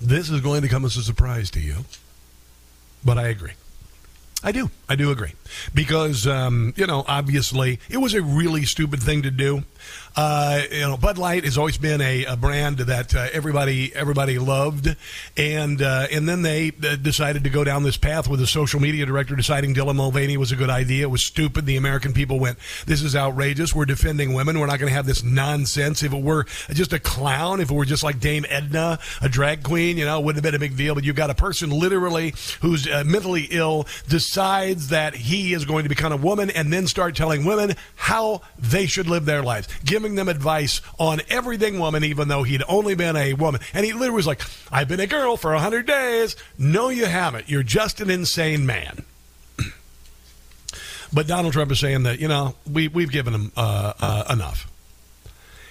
This is going to come as a surprise to you, but I agree. I do agree. Because, obviously, it was a really stupid thing to do. Bud Light has always been a brand that everybody loved. And then they decided to go down this path with the social media director deciding Dylan Mulvaney was a good idea. It was stupid. The American people went, this is outrageous. We're defending women. We're not going to have this nonsense. If it were just a clown, if it were just like Dame Edna, a drag queen, it wouldn't have been a big deal. But you've got a person literally who's mentally ill, decides that he is going to become a woman and then start telling women how they should live their lives. Giving them advice on everything woman, even though he'd only been a woman. And he literally was like, I've been a girl for 100 days. No, you haven't. You're just an insane man. But Donald Trump is saying that, we've given him enough.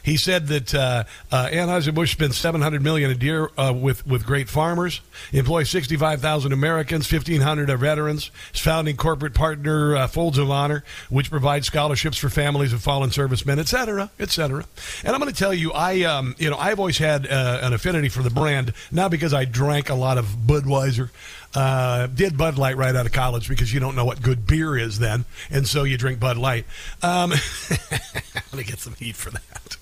He said that Anheuser-Busch spends $700 million a year with great farmers, employs 65,000 Americans, 1,500 are veterans, is founding corporate partner Folds of Honor, which provides scholarships for families of fallen servicemen, et cetera, et cetera. And I'm going to tell you, I've always had an affinity for the brand, not because I drank a lot of Budweiser. Did Bud Light right out of college because you don't know what good beer is then, and so you drink Bud Light. I'm going to get some heat for that.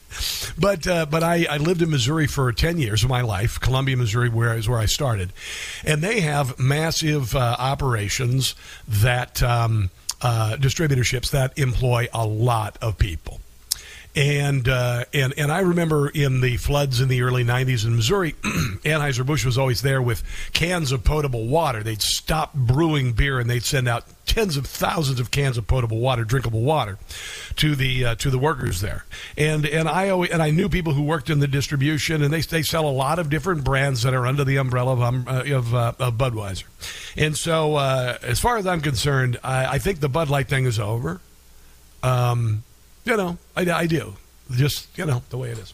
But I lived in Missouri for 10 years of my life, Columbia, Missouri, where I started. And they have massive operations that distributorships that employ a lot of people. And I remember in the floods in the early 90s in Missouri, Anheuser-Busch was always there with cans of potable water. They'd stop brewing beer and they'd send out tens of thousands of cans of potable water, drinkable water, to the workers there. And I knew people who worked in the distribution, and they sell a lot of different brands that are under the umbrella of Budweiser. And so as far as I'm concerned, I think the Bud Light thing is over. I do. Just, the way it is.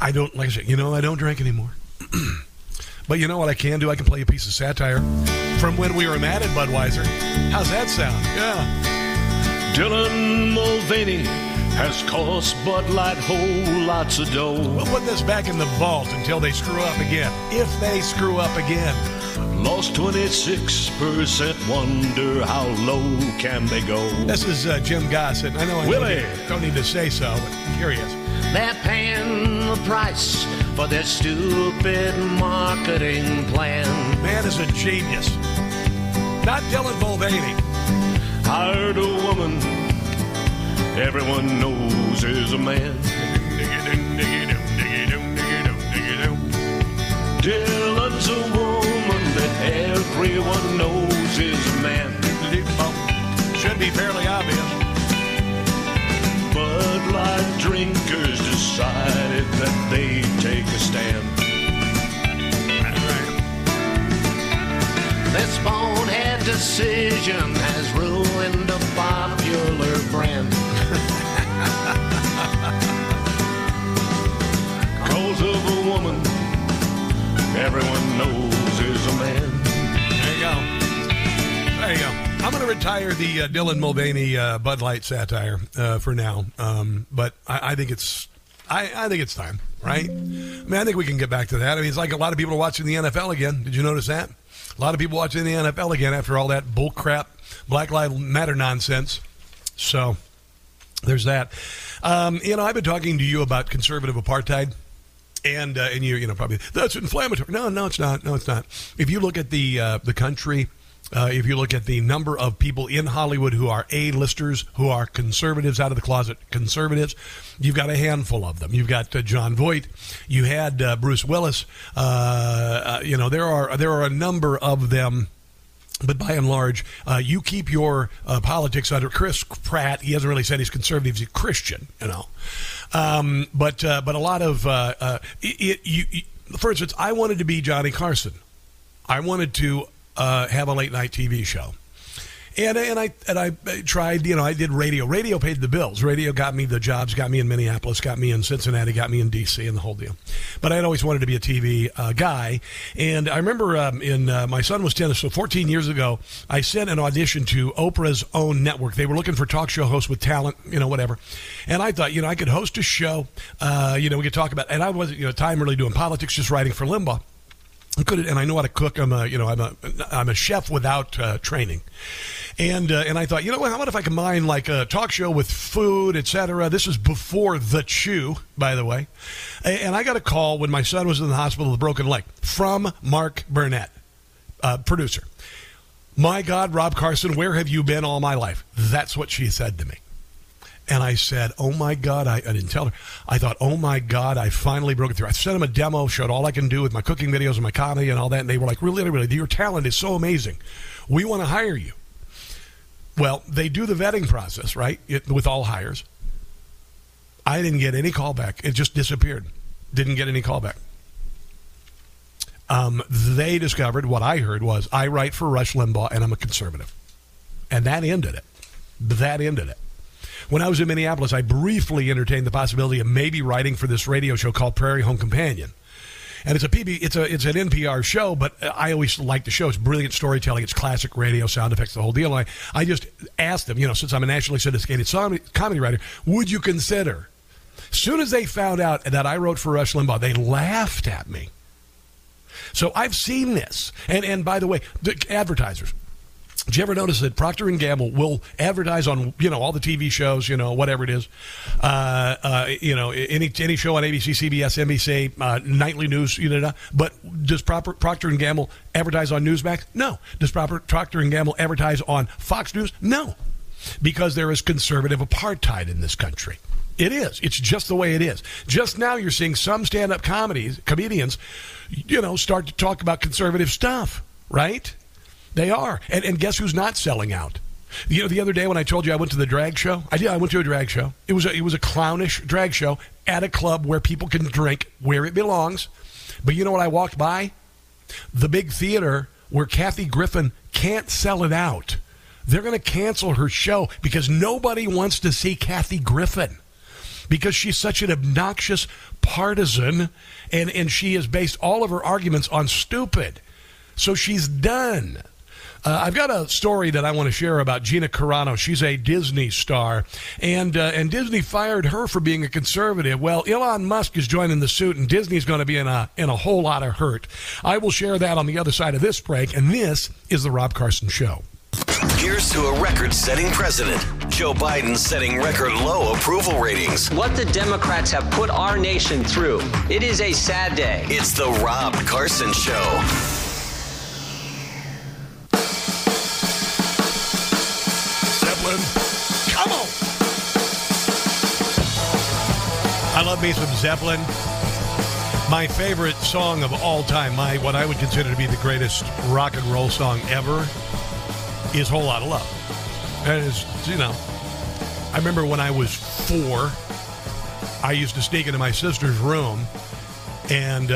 I don't, like I said, I don't drink anymore. But you know what I can do? I can play a piece of satire from when we were mad at Budweiser. How's that sound? Yeah. Dylan Mulvaney has cost Bud Light whole lots of dough. We'll put this back in the vault until they screw up again. If they screw up again. Lost 26%. Wonder how low can they go? This is Jim Gossett. I know I don't need to say so, but here he is. They're paying the price for their stupid marketing plan. Man is a genius. Not Dylan Mulvaney. Hired a woman everyone knows is a man. Dylan's a woman that everyone knows is a man. Should be fairly obvious. Bud Light drinkers decided that they'd take a stand. That's right. decision has ruined a popular brand. Cause of a woman, everyone knows is a man. There you go. There you go. I'm going to retire the Dylan Mulvaney Bud Light satire for now, but I think it's time, right? I mean, I think we can get back to that. I mean, it's like a lot of people are watching the NFL again. Did you notice that? A lot of people watching the NFL again after all that bullcrap Black Lives Matter nonsense. So there's that. You know, I've been talking to you about conservative apartheid. And you know, probably that's inflammatory. No, it's not. No, it's not. If you look at the country, if you look at the number of people in Hollywood who are A-listers, who are conservatives out of the closet, conservatives, you've got a handful of them. You've got John Voight. You had Bruce Willis. You know, there are a number of them. But by and large, you keep your politics under Chris Pratt. He hasn't really said he's conservative. He's a Christian, you know. But a lot of for instance, I wanted to be Johnny Carson. I wanted to have a late night TV show, and I tried. You know, I did radio. Radio paid the bills. Radio got me the jobs. Got me in Minneapolis. Got me in Cincinnati. Got me in D.C. and the whole deal. But I had always wanted to be a TV guy. And I remember my son was 10, so 14 years ago, I sent an audition to Oprah's own network. They were looking for talk show hosts with talent, you know, whatever. And I thought, you know, I could host a show. You know, we could talk about. And I wasn't, you know, time really doing politics, just writing for Limbaugh. And I know how to cook. I'm a chef without training, and I thought, you know what? How about if I combine like a talk show with food, etc. This is before The Chew, by the way. And I got a call when my son was in the hospital with a broken leg from Mark Burnett, producer. My God, Rob Carson, where have you been all my life? That's what she said to me. And I said, oh, my God, I didn't tell her. I thought, oh, my God, I finally broke it through. I sent them a demo, showed all I can do with my cooking videos and my comedy and all that. And they were like, really, really, your talent is so amazing. We want to hire you. Well, they do the vetting process, right, with all hires. I didn't get any callback. It just disappeared. Didn't get any callback. They discovered what I heard was I write for Rush Limbaugh and I'm a conservative. And that ended it. That ended it. When I was in Minneapolis, I briefly entertained the possibility of maybe writing for this radio show called Prairie Home Companion. And it's an NPR show, but I always liked the show. It's brilliant storytelling. It's classic radio, sound effects, the whole deal. And I just asked them, you know, since I'm a nationally syndicated comedy writer, would you consider? As soon as they found out that I wrote for Rush Limbaugh, they laughed at me. So I've seen this. And by the way, the advertisers. Did you ever notice that Procter & Gamble will advertise on, you know, all the TV shows, you know, whatever it is, you know, any show on ABC, CBS, NBC, nightly news, you know, but does Procter & Gamble advertise on Newsmax? No. Does Procter & Gamble advertise on Fox News? No. Because there is conservative apartheid in this country. It is. It's just the way it is. Just now you're seeing some stand-up comedians, you know, start to talk about conservative stuff, right? They are. And guess who's not selling out? You know, the other day when I told you I went to the drag show, I did. I went to a drag show. It was a clownish drag show at a club where people can drink where it belongs. But you know what I walked by? The big theater where Kathy Griffin can't sell it out. They're going to cancel her show because nobody wants to see Kathy Griffin. Because she's such an obnoxious partisan and she has based all of her arguments on stupid. So she's done. I've got a story that I want to share about Gina Carano. She's a Disney star, and Disney fired her for being a conservative. Well, Elon Musk is joining the suit, and Disney's going to be in a whole lot of hurt. I will share that on the other side of this break, and this is The Rob Carson Show. Here's to a record-setting president. Joe Biden setting record low approval ratings. What the Democrats have put our nation through. It is a sad day. It's The Rob Carson Show. Come on! I love me some Zeppelin. My favorite song of all time, what I would consider to be the greatest rock and roll song ever, is Whole Lotta Love. And it's, you know, I remember when I was 4, I used to sneak into my sister's room and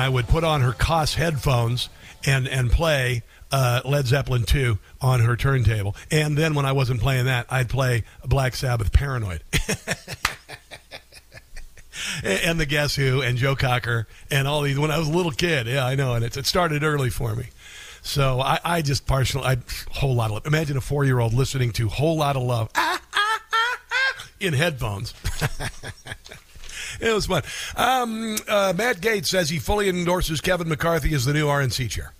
I would put on her Koss headphones and play Led Zeppelin II on her turntable. And then when I wasn't playing that, I'd play Black Sabbath Paranoid. And The Guess Who and Joe Cocker and all these when I was a little kid. Yeah, I know. And it started early for me. So I just partially, whole lot of love. Imagine a 4-year-old listening to Whole Lot of Love in headphones. It was fun. Matt Gaetz says he fully endorses Kevin McCarthy as the new RNC chair.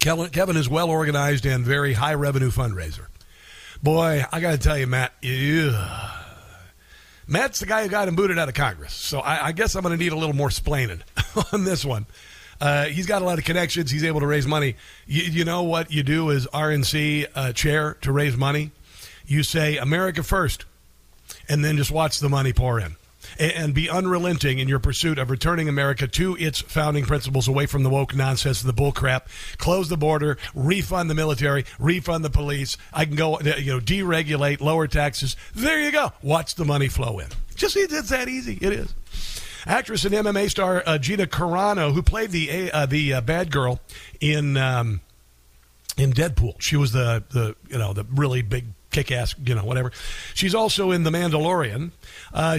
Kevin is well organized and very high revenue fundraiser. Boy, I got to tell you, Matt, Matt's the guy who got him booted out of Congress. So I guess I'm going to need a little more splaining on this one. He's got a lot of connections. He's able to raise money. You know what you do as RNC chair to raise money? You say America first, and then just watch the money pour in. And be unrelenting in your pursuit of returning America to its founding principles, away from the woke nonsense and the bull crap. Close the border, refund the military, refund the police. I can go, deregulate, lower taxes. There you go. Watch the money flow in. Just it's that easy. It is. Actress and MMA star Gina Carano, who played the bad girl in Deadpool. She was the really big kick-ass, whatever. She's also in The Mandalorian.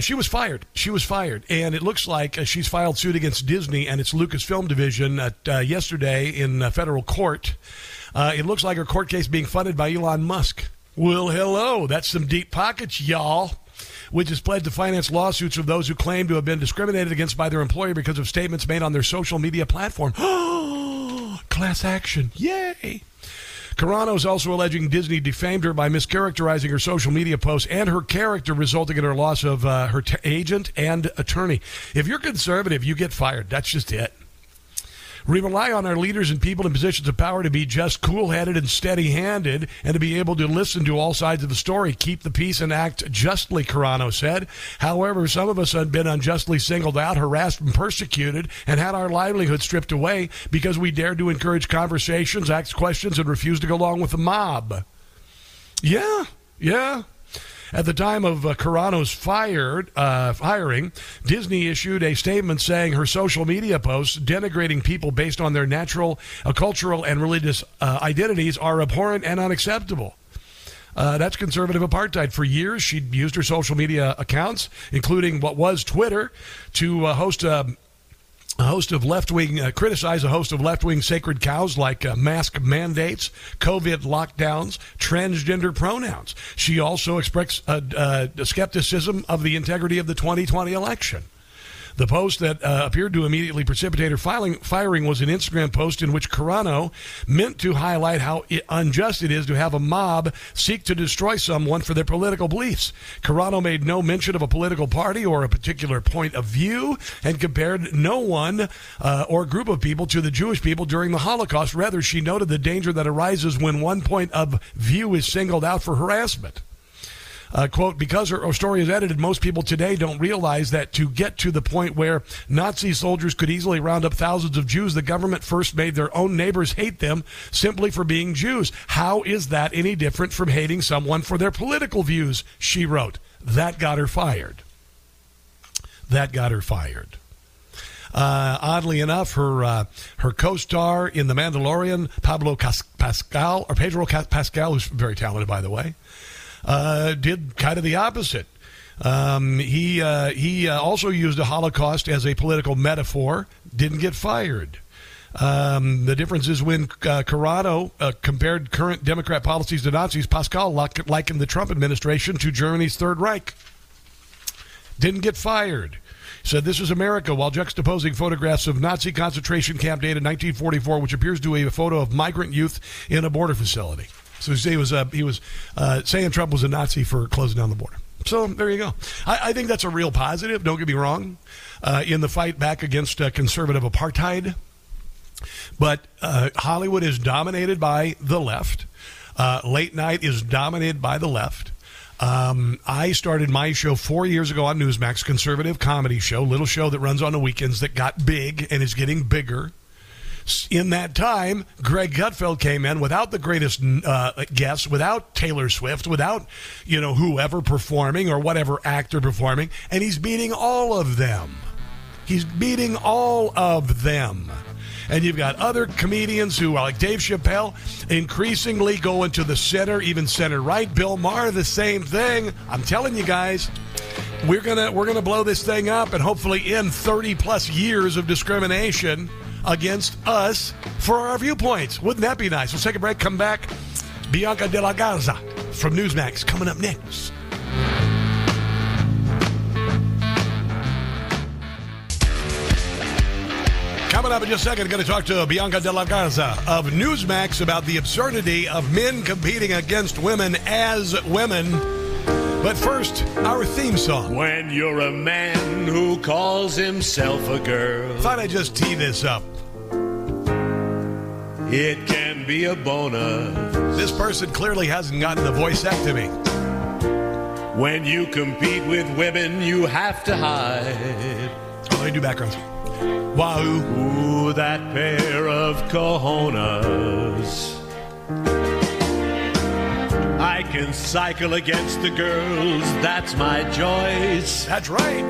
She was fired. And it looks like she's filed suit against Disney and its Lucasfilm division yesterday in federal court. It looks like her court case being funded by Elon Musk. Well, hello. That's some deep pockets, y'all. Which has pledged to finance lawsuits of those who claim to have been discriminated against by their employer because of statements made on their social media platform. Class action. Yay. Carano is also alleging Disney defamed her by mischaracterizing her social media posts and her character, resulting in her loss of her agent and attorney. If you're conservative, you get fired. That's just it. We rely on our leaders and people in positions of power to be just cool-headed and steady-handed and to be able to listen to all sides of the story, keep the peace, and act justly, Carano said. However, some of us have been unjustly singled out, harassed, and persecuted, and had our livelihood stripped away because we dared to encourage conversations, ask questions, and refuse to go along with the mob. Yeah. At the time of Carano's firing, Disney issued a statement saying her social media posts denigrating people based on their natural, cultural, and religious identities are abhorrent and unacceptable. That's conservative apartheid. For years, she'd used her social media accounts, including what was Twitter, to criticize a host of left-wing sacred cows like mask mandates, COVID lockdowns, transgender pronouns. She also expressed skepticism of the integrity of the 2020 election. The post that appeared to immediately precipitate her firing was an Instagram post in which Carano meant to highlight how unjust it is to have a mob seek to destroy someone for their political beliefs. Carano made no mention of a political party or a particular point of view and compared no one or group of people to the Jewish people during the Holocaust. Rather, she noted the danger that arises when one point of view is singled out for harassment. Quote, because her story is edited, most people today don't realize that to get to the point where Nazi soldiers could easily round up thousands of Jews, the government first made their own neighbors hate them simply for being Jews. How is that any different from hating someone for their political views, she wrote. That got her fired. Oddly enough, her co-star in The Mandalorian, Pedro Pascal, who's very talented, by the way, did kind of the opposite. He also used the Holocaust as a political metaphor, didn't get fired. The difference is when Carano compared current Democrat policies to Nazis, Pascal likened the Trump administration to Germany's Third Reich. Didn't get fired. Said this is America, while juxtaposing photographs of Nazi concentration camp data in 1944, which appears to be a photo of migrant youth in a border facility. So he was saying Trump was a Nazi for closing down the border. So there you go. I think that's a real positive. Don't get me wrong. In the fight back against conservative apartheid, but Hollywood is dominated by the left. Late night is dominated by the left. I started my show 4 years ago on Newsmax, conservative comedy show, little show that runs on the weekends that got big and is getting bigger. In that time, Greg Gutfeld came in without the greatest guests, without Taylor Swift, without, whoever performing or whatever actor performing, and he's beating all of them. He's beating all of them. And you've got other comedians who, like Dave Chappelle, increasingly going to the center, even center right. Bill Maher, the same thing. I'm telling you guys, we're gonna blow this thing up and hopefully end 30-plus years of discrimination against us for our viewpoints. Wouldn't that be nice? We'll take a break, come back. Bianca de la Garza from Newsmax coming up next. Coming up in just a second, I'm going to talk to Bianca de la Garza of Newsmax about the absurdity of men competing against women as women. But first, our theme song. When you're a man who calls himself a girl. Thought I'd just tee this up. It can be a bonus. This person clearly hasn't gotten a voiceectomy. When you compete with women, you have to hide. Oh, they do backgrounds. Wahoo. Ooh, that pair of cojones. I can cycle against the girls, that's my choice. That's right.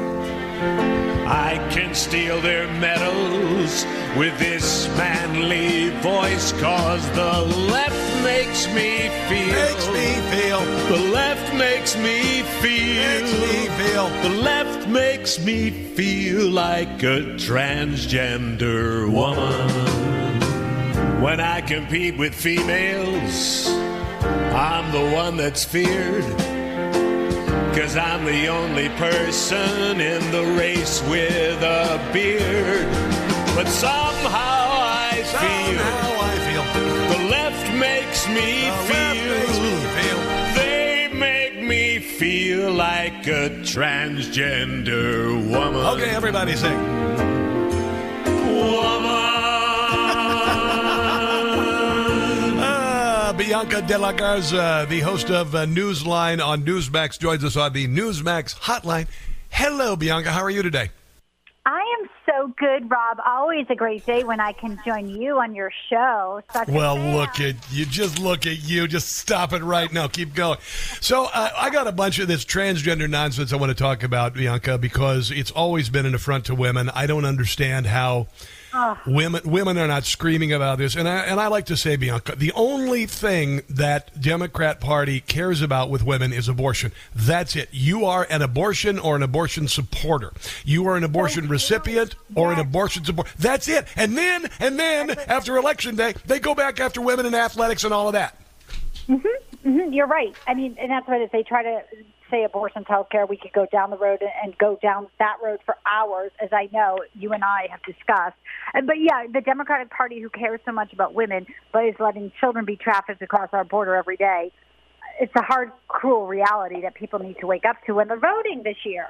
I can steal their medals with this manly voice, cause the left makes me feel. Makes me feel. The left makes me feel. Makes me feel. The left makes me feel like a transgender woman. When I compete with females, I'm the one that's feared, cause I'm the only person in the race with a beard. But somehow I feel the left makes me feel. They make me feel like a transgender woman. Okay, everybody sing. Woman. Bianca de la Garza, the host of Newsline on Newsmax, joins us on the Newsmax hotline. Hello, Bianca. How are you today? I am so good, Rob. Always a great day when I can join you on your show. Well, look at you. Just look at you. Just stop it right now. Keep going. So I got a bunch of this transgender nonsense I want to talk about, Bianca, because it's always been an affront to women. I don't understand how... Women are not screaming about this. And I like to say, Bianca, the only thing that Democrat Party cares about with women is abortion. That's it. You are an abortion or an abortion supporter. You are an abortion recipient or an abortion supporter. That's it. And then after Election Day, they go back after women in athletics and all of that. Mm-hmm. Mm-hmm. You're right. I mean, and that's what it is. They try to say abortion, healthcare. We could go down the road and go down that road for hours, as I know you and I have discussed. But yeah, the Democratic Party, who cares so much about women but is letting children be trafficked across our border every day, it's a hard, cruel reality that people need to wake up to when they're voting this year.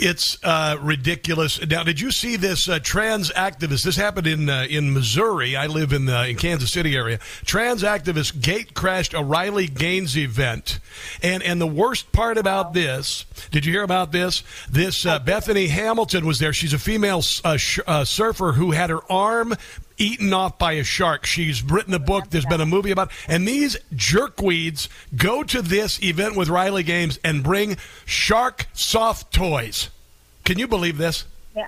It's ridiculous. Now, did you see this trans activist? This happened in Missouri. I live in Kansas City area. Trans activist gate crashed a Riley Gaines event, and the worst part about this. Did you hear about this? This Bethany Hamilton was there. She's a female surfer who had her arm eaten off by a shark. She's written a book. There's been a movie about it. And these jerkweeds go to this event with Riley Gaines and bring shark soft toys. Can you believe this? Yeah,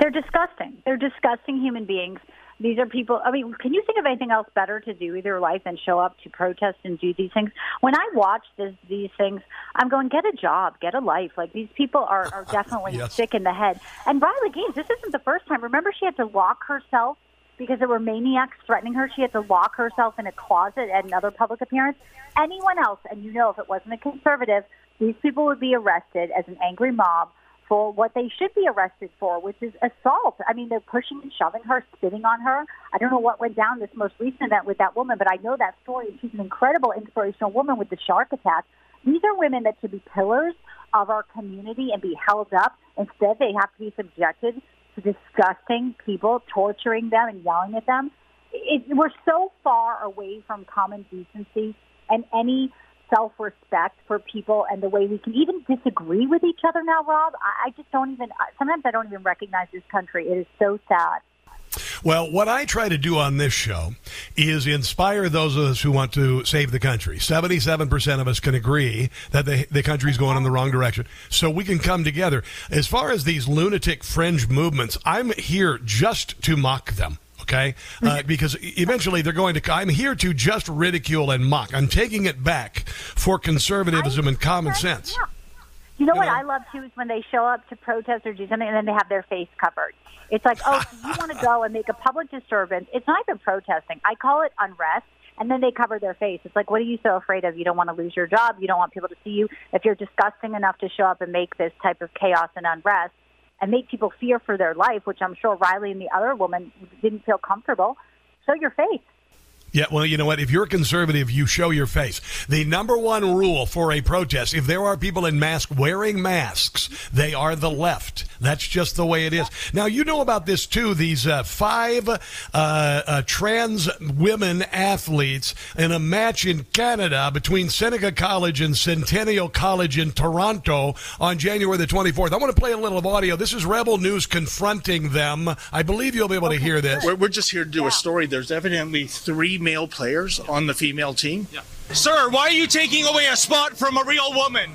they're disgusting. They're disgusting human beings. These are people. I mean, can you think of anything else better to do with your life than show up to protest and do these things? When I watch these things, I'm going, get a job, get a life. Like, these people are definitely yes. Sick in the head. And Riley Gaines, this isn't the first time. Remember, she had to lock herself because there were maniacs threatening her. She had to lock herself in a closet at another public appearance. Anyone else, and you know, if it wasn't a conservative, these people would be arrested as an angry mob for what they should be arrested for, which is assault. I mean, they're pushing and shoving her, spitting on her. I don't know what went down this most recent event with that woman, but I know that story. She's an incredible, inspirational woman with the shark attack. These are women that should be pillars of our community and be held up. Instead, they have to be subjected disgusting people, torturing them and yelling at them. We're so far away from common decency and any self-respect for people and the way we can even disagree with each other now, Rob. I just don't even, sometimes I don't even recognize this country. It is so sad. Well, what I try to do on this show is inspire those of us who want to save the country. 77% of us can agree that the country's going in the wrong direction, so we can come together. As far as these lunatic fringe movements, I'm here just to mock them. Okay, because eventually they're going to. I'm here to just ridicule and mock. I'm taking it back for conservatism and common sense. Yeah. You know what I love too is when they show up to protest or do something and then they have their face covered. It's like, oh, you want to go and make a public disturbance. It's not even protesting. I call it unrest. And then they cover their face. It's like, what are you so afraid of? You don't want to lose your job. You don't want people to see you. If you're disgusting enough to show up and make this type of chaos and unrest, and make people fear for their life, which I'm sure Riley and the other woman didn't feel comfortable, show your face. Yeah, well, you know what? If you're conservative, you show your face. The number one rule for a protest, if there are people in masks wearing masks, they are the left. That's just the way it is. Now, you know about this, too. These five trans women athletes in a match in Canada between Seneca College and Centennial College in Toronto on January the 24th. I want to play a little of audio. This is Rebel News confronting them. I believe you'll be able to hear this. We're just here to do a story. There's evidently three male players on the female team. Yeah. Sir, why are you taking away a spot from a real woman?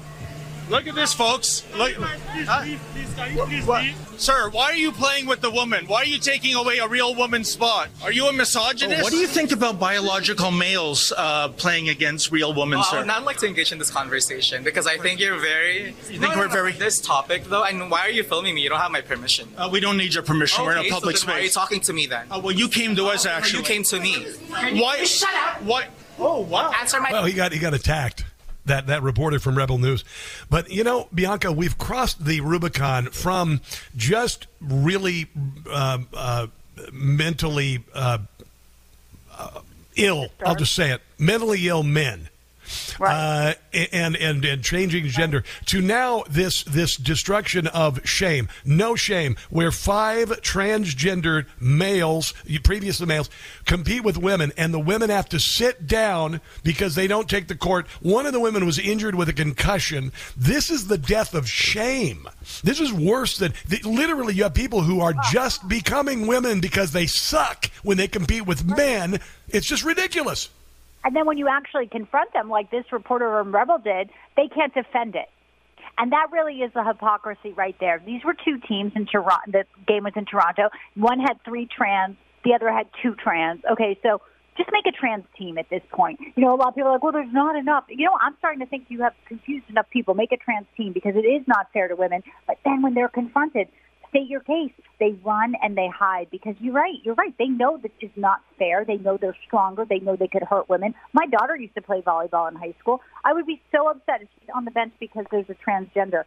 Look at this, folks. Look, please leave. Sir, why are you playing with the woman? Why are you taking away a real woman's spot? Are you a misogynist? Oh, what do you think about biological males playing against real women, sir? I would not like to engage in this conversation because I think you're very... You think we're very... This topic, though, and why are you filming me? You don't have my permission. We don't need your permission. Okay, we're in a public space. Why are you talking to me, then? Well, you came to us, actually. You came to me. Why? Shut up! What? Oh, wow. Answer my... Well, he got attacked. That reporter from Rebel News. But, you know, Bianca, we've crossed the Rubicon from just really mentally ill, I'll just say it, mentally ill men. Right. And changing gender to now this destruction of shame, no shame, where five transgendered males, previously males, compete with women, and the women have to sit down because they don't take the court. One of the women was injured with a concussion. This is the death of shame. This is worse than literally you have people who are just becoming women because they suck when they compete with men. It's just ridiculous. And then when you actually confront them, like this reporter from Rebel did, they can't defend it. And that really is the hypocrisy right there. These were two teams in Toronto. The game was in Toronto. One had three trans. The other had two trans. Okay, so just make a trans team at this point. You know, a lot of people are like, well, there's not enough. You know, I'm starting to think you have confused enough people. Make a trans team because it is not fair to women. But then when they're confronted, state your case. They run and they hide because you're right. They know this is not fair. They know they're stronger. They know they could hurt women. My daughter used to play volleyball in high school. I would be so upset if she's on the bench because there's a transgender.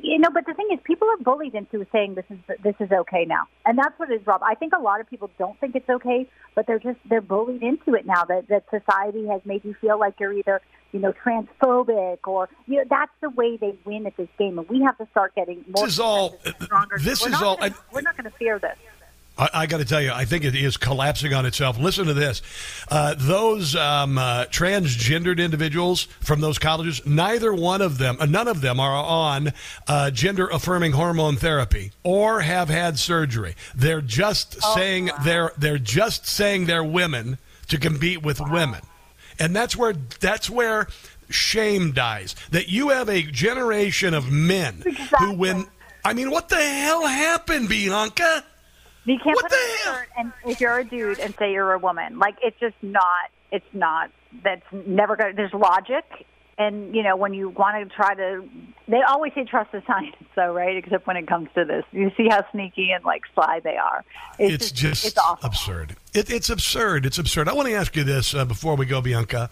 You know, but the thing is, people are bullied into saying this is okay now, and that's what it is, Rob. I think a lot of people don't think it's okay, but they're bullied into it now. That society has made you feel like you're either transphobic or that's the way they win at this game, and we have to start getting more. This is all. We're not going to fear this. I got to tell you, I think it is collapsing on itself. Listen to this. Those transgendered individuals from those colleges, none of them are on gender-affirming hormone therapy or have had surgery. They're just saying they're women to compete with women. And that's where shame dies, that you have a generation of men who win. I mean, what the hell happened, Bianca? You can't put on a shirt and if you're a dude and say you're a woman. Like, it's just not. It's not. That's never going to. There's logic, and when you want to try to, they always say trust the science, though, right? Except when it comes to this, you see how sneaky and sly they are. It's just absurd. It's absurd. I want to ask you this before we go, Bianca.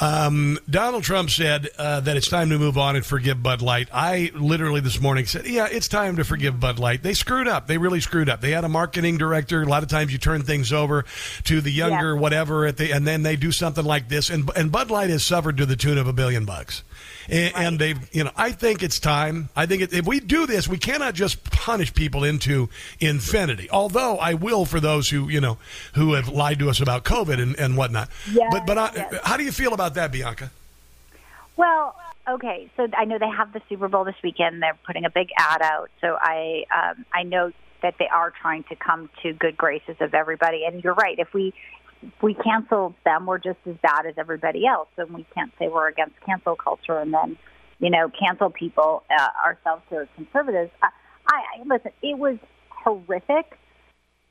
Donald Trump said that it's time to move on and forgive Bud Light. I literally this morning said, yeah, it's time to forgive Bud Light. They screwed up. They really screwed up. They had a marketing director. A lot of times you turn things over to the younger whatever, and then they do something like this. And Bud Light has suffered to the tune of $1 billion. And they've, I think it's time. I think if we do this, we cannot just punish people into infinity. Although I will for those who have lied to us about COVID and whatnot. Yes, but how do you feel about that, Bianca? Well, okay. So I know they have the Super Bowl this weekend. They're putting a big ad out. So I know that they are trying to come to good graces of everybody. And you're right. If we cancel them, we're just as bad as everybody else. And we can't say we're against cancel culture and then, you know, cancel people ourselves who are conservatives. Listen, it was horrific.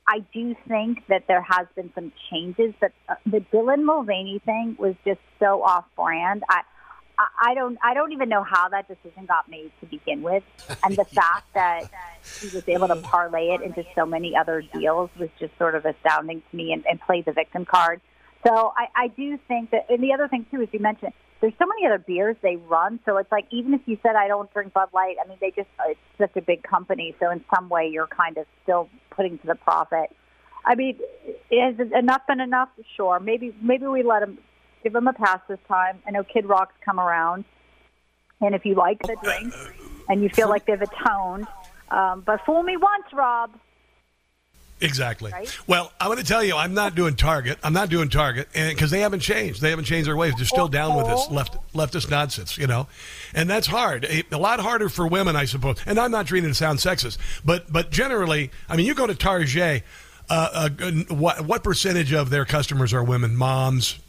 I do think that there has been some changes, but the Dylan Mulvaney thing was just so off-brand. I don't even know how that decision got made to begin with, and the fact that he was able to parlay it into so many other deals was just sort of astounding to me, and play the victim card. So I do think that, and the other thing too, as you mentioned, there's so many other beers they run. So it's like, even if you said I don't drink Bud Light, I mean, they just, it's such a big company. So in some way, you're kind of still putting to the profit. I mean, is enough been enough? Sure, maybe we let them. Give them a pass this time. I know Kid Rock's come around. And if you like the drinks and you feel like they've atoned, but fool me once, Rob. Exactly. Right? Well, I'm going to tell you, I'm not doing Target because they haven't changed. They haven't changed their ways. They're still down with this leftist nonsense, you know. And that's hard. A lot harder for women, I suppose. And I'm not trying to sound sexist. But generally, I mean, you go to Target, what percentage of their customers are women? Moms?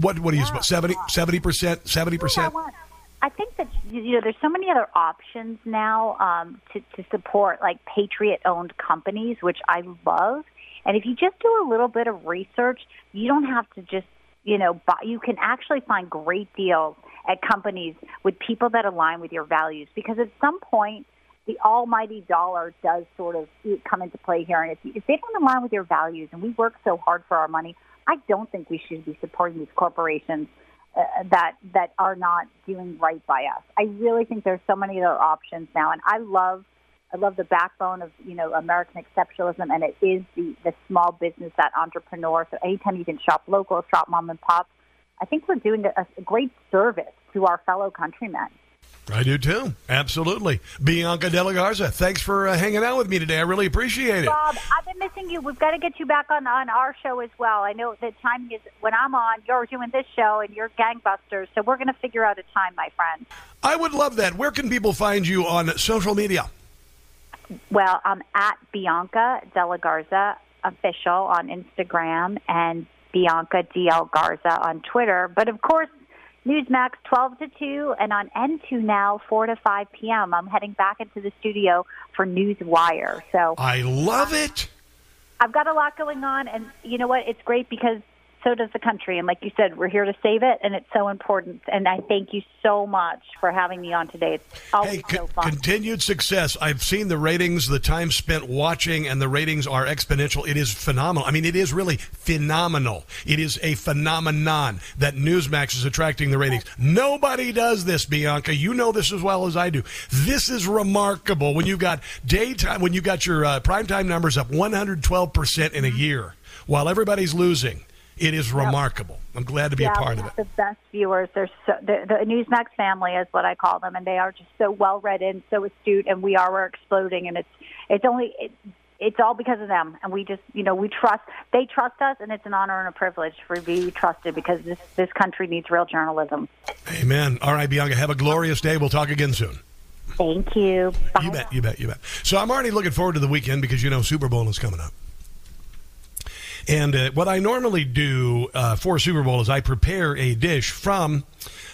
What do you suppose? 70%? 70%? I think that, you know, there's so many other options now to support, like, Patriot-owned companies, which I love. And if you just do a little bit of research, you don't have to just, you know, buy. You can actually find great deals at companies with people that align with your values. Because at some point, the almighty dollar does sort of come into play here. And if they don't align with your values, and we work so hard for our money, I don't think we should be supporting these corporations that are not doing right by us. I really think there's so many other options now, and I love the backbone of, you know, American exceptionalism, and it is the small business, that entrepreneur. So anytime you can shop local, shop mom and pop, I think we're doing a great service to our fellow countrymen. I do too. Absolutely. Bianca de la Garza, thanks for hanging out with me today. I really appreciate it. Rob, I've been missing you. We've got to get you back on our show as well. I know the timing is when I'm on, you're doing this show and you're gangbusters. So we're going to figure out a time, my friend. I would love that. Where can people find you on social media? Well, I'm at Bianca de la Garza Official on Instagram and Bianca DL Garza on Twitter. But of course, Newsmax 12 to 2, and on N2 now, 4 to 5 p.m. I'm heading back into the studio for Newswire. So I love it. I've got a lot going on, and you know what? It's great because so does the country. And like you said, we're here to save it, and it's so important. And I thank you so much for having me on today. It's always so fun. Continued success. I've seen the ratings, the time spent watching, and the ratings are exponential. It is phenomenal. I mean, it is really phenomenal. It is a phenomenon that Newsmax is attracting the ratings. Nobody does this, Bianca. You know this as well as I do. This is remarkable when you've got daytime, when you've got your primetime numbers up 112% in a year while everybody's losing. It is remarkable. I'm glad to be a part of it. The best viewers. They're so, the Newsmax family is what I call them, and they are just so well read and so astute. And we're exploding, and it's all because of them. And we just, you know, they trust us, and it's an honor and a privilege to be trusted because this country needs real journalism. Amen. All right, Bianca, have a glorious day. We'll talk again soon. Thank you. Bye. You bet. So I'm already looking forward to the weekend because, you know, Super Bowl is coming up. And what I normally do for Super Bowl is I prepare a dish from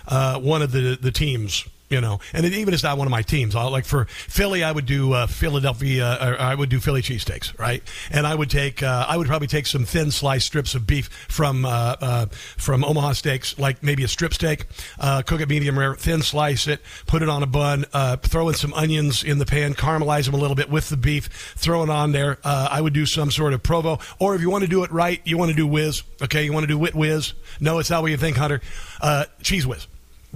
one of the teams, you know. And even if it's not one of my teams, like for Philly, I would do Philadelphia, or I would do Philly cheesesteaks, right? And I would probably take some thin sliced strips of beef from Omaha Steaks, like maybe a strip steak, cook it medium rare, thin slice it, put it on a bun, throw in some onions in the pan, caramelize them a little bit with the beef, throw it on there. I would do some sort of provo, or if you want to do it right, you want to do whiz, okay? You want to do wit whiz? No, it's not what you think, Hunter. Cheese whiz.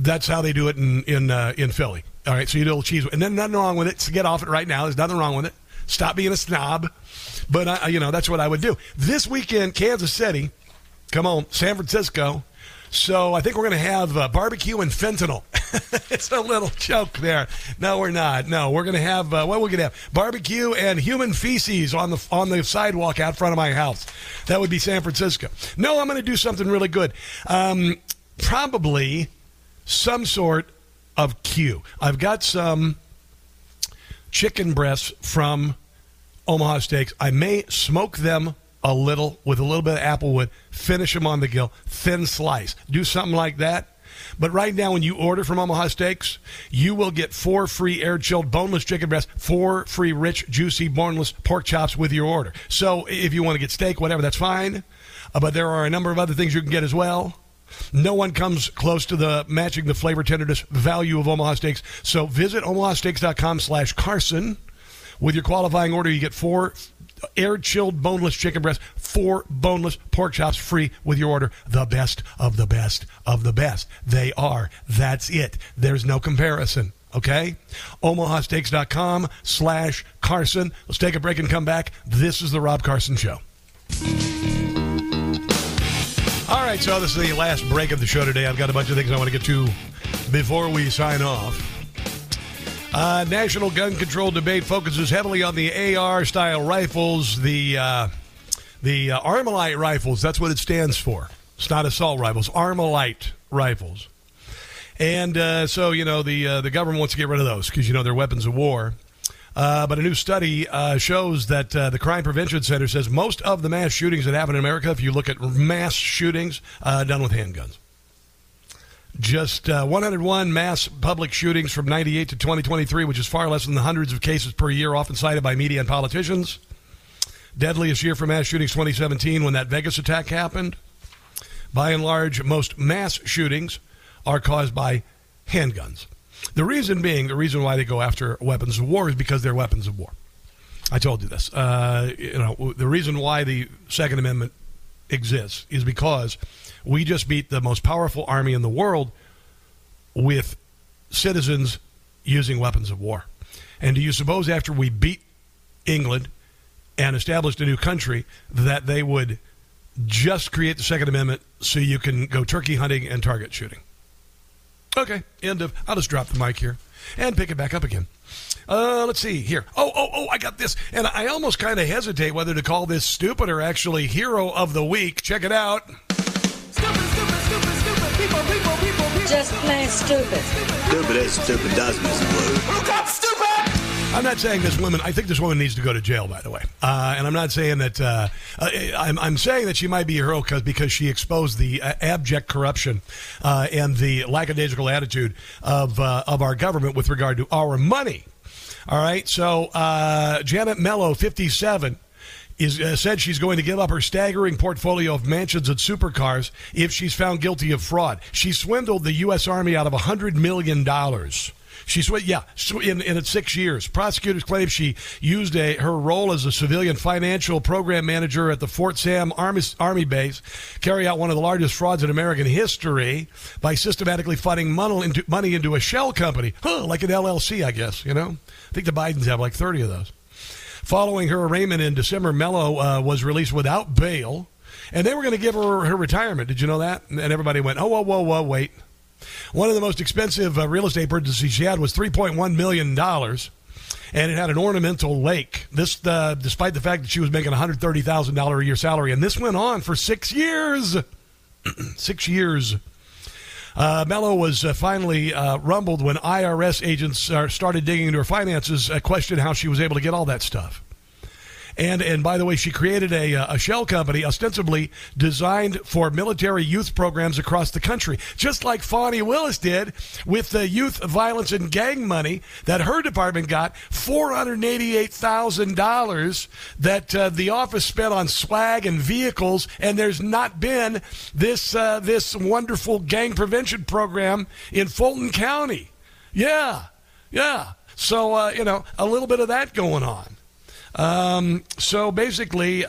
That's how they do it in Philly. All right, so you do a little cheese. And then nothing wrong with it. So get off it right now. There's nothing wrong with it. Stop being a snob. But, that's what I would do. This weekend, Kansas City, come on, San Francisco. So I think we're going to have barbecue and fentanyl. It's a little joke there. No, we're not. No, we're going to have barbecue and human feces on the sidewalk out front of my house. That would be San Francisco. No, I'm going to do something really good. Probably some sort of Q. I've got some chicken breasts from Omaha Steaks. I may smoke them a little with a little bit of applewood, finish them on the grill, thin slice. Do something like that. But right now, when you order from Omaha Steaks, you will get 4 free air-chilled boneless chicken breasts, 4 free rich, juicy, boneless pork chops with your order. So if you want to get steak, whatever, that's fine. But there are a number of other things you can get as well. No one comes close to the matching the flavor, tenderness, value of Omaha Steaks. So visit omahasteaks.com/Carson. With your qualifying order, you get 4 air-chilled boneless chicken breasts, 4 boneless pork chops free with your order. The best of the best of the best. They are. That's it. There's no comparison. Okay? omahasteaks.com/Carson. Let's take a break and come back. This is the Rob Carson Show. All right, so this is the last break of the show today. I've got a bunch of things I want to get to before we sign off. National gun control debate focuses heavily on the AR-style rifles, the Armalite rifles. That's what it stands for. It's not assault rifles, Armalite rifles. And so, you know, the government wants to get rid of those because, you know, they're weapons of war. But a new study shows that the Crime Prevention Center says most of the mass shootings that happen in America, if you look at mass shootings, done with handguns. Just 101 mass public shootings from 98 to 2023, which is far less than the hundreds of cases per year often cited by media and politicians. Deadliest year for mass shootings, 2017, when that Vegas attack happened. By and large, most mass shootings are caused by handguns. The reason being, the reason why they go after weapons of war is because they're weapons of war. I told you this. You know, the reason why the Second Amendment exists is because we just beat the most powerful army in the world with citizens using weapons of war. And do you suppose after we beat England and established a new country that they would just create the Second Amendment so you can go turkey hunting and target shooting? Okay, end of. I'll just drop the mic here and pick it back up again. Let's see here. Oh, I got this. And I almost kind of hesitate whether to call this stupid or actually hero of the week. Check it out. Stupid. People. Just plain stupid. Stupid is stupid, doesn't it? Who got stupid? I'm not saying this woman. I think this woman needs to go to jail, by the way. And I'm not saying that. I'm saying that she might be a hero because she exposed the abject corruption and the lackadaisical attitude of our government with regard to our money. All right. So Janet Mello, 57. Said she's going to give up her staggering portfolio of mansions and supercars if she's found guilty of fraud. She swindled the U.S. Army out of $100 million. She in 6 years. Prosecutors claim she used her role as a civilian financial program manager at the Fort Sam Army base, carry out one of the largest frauds in American history by systematically funding money into a shell company, like an LLC, I guess, you know. I think the Bidens have like 30 of those. Following her arraignment in December, Mello was released without bail, and they were going to give her her retirement. Did you know that? And everybody went, oh, whoa, wait. One of the most expensive real estate purchases she had was $3.1 million, and it had an ornamental lake, this despite the fact that she was making $130,000 a year salary. And this went on for 6 years. 6 years. Mello was finally rumbled when IRS agents started digging into her finances, questioned how she was able to get all that stuff. And by the way, she created a shell company ostensibly designed for military youth programs across the country, just like Fawnie Willis did with the youth violence and gang money that her department got, $488,000 that the office spent on swag and vehicles. And there's not been this wonderful gang prevention program in Fulton County. Yeah. So, you know, a little bit of that going on. So basically,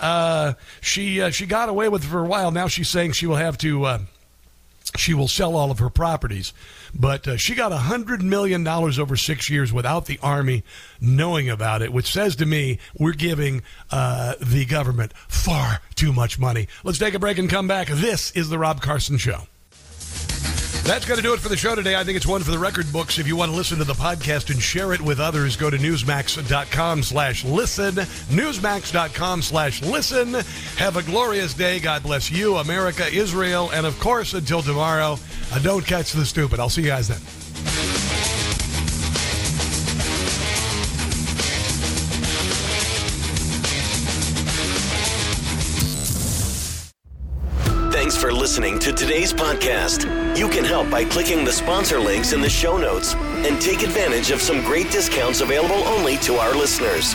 she got away with it for a while. Now she's saying she will have to, she will sell all of her properties, but she got $100 million over 6 years without the Army knowing about it, which says to me, we're giving, the government far too much money. Let's take a break and come back. This is the Rob Carson Show. That's going to do it for the show today. I think it's one for the record books. If you want to listen to the podcast and share it with others, go to Newsmax.com/listen. Newsmax.com/listen. Have a glorious day. God bless you, America, Israel, and, of course, until tomorrow, don't catch the stupid. I'll see you guys then. Thanks for listening to today's podcast. You can help by clicking the sponsor links in the show notes and take advantage of some great discounts available only to our listeners.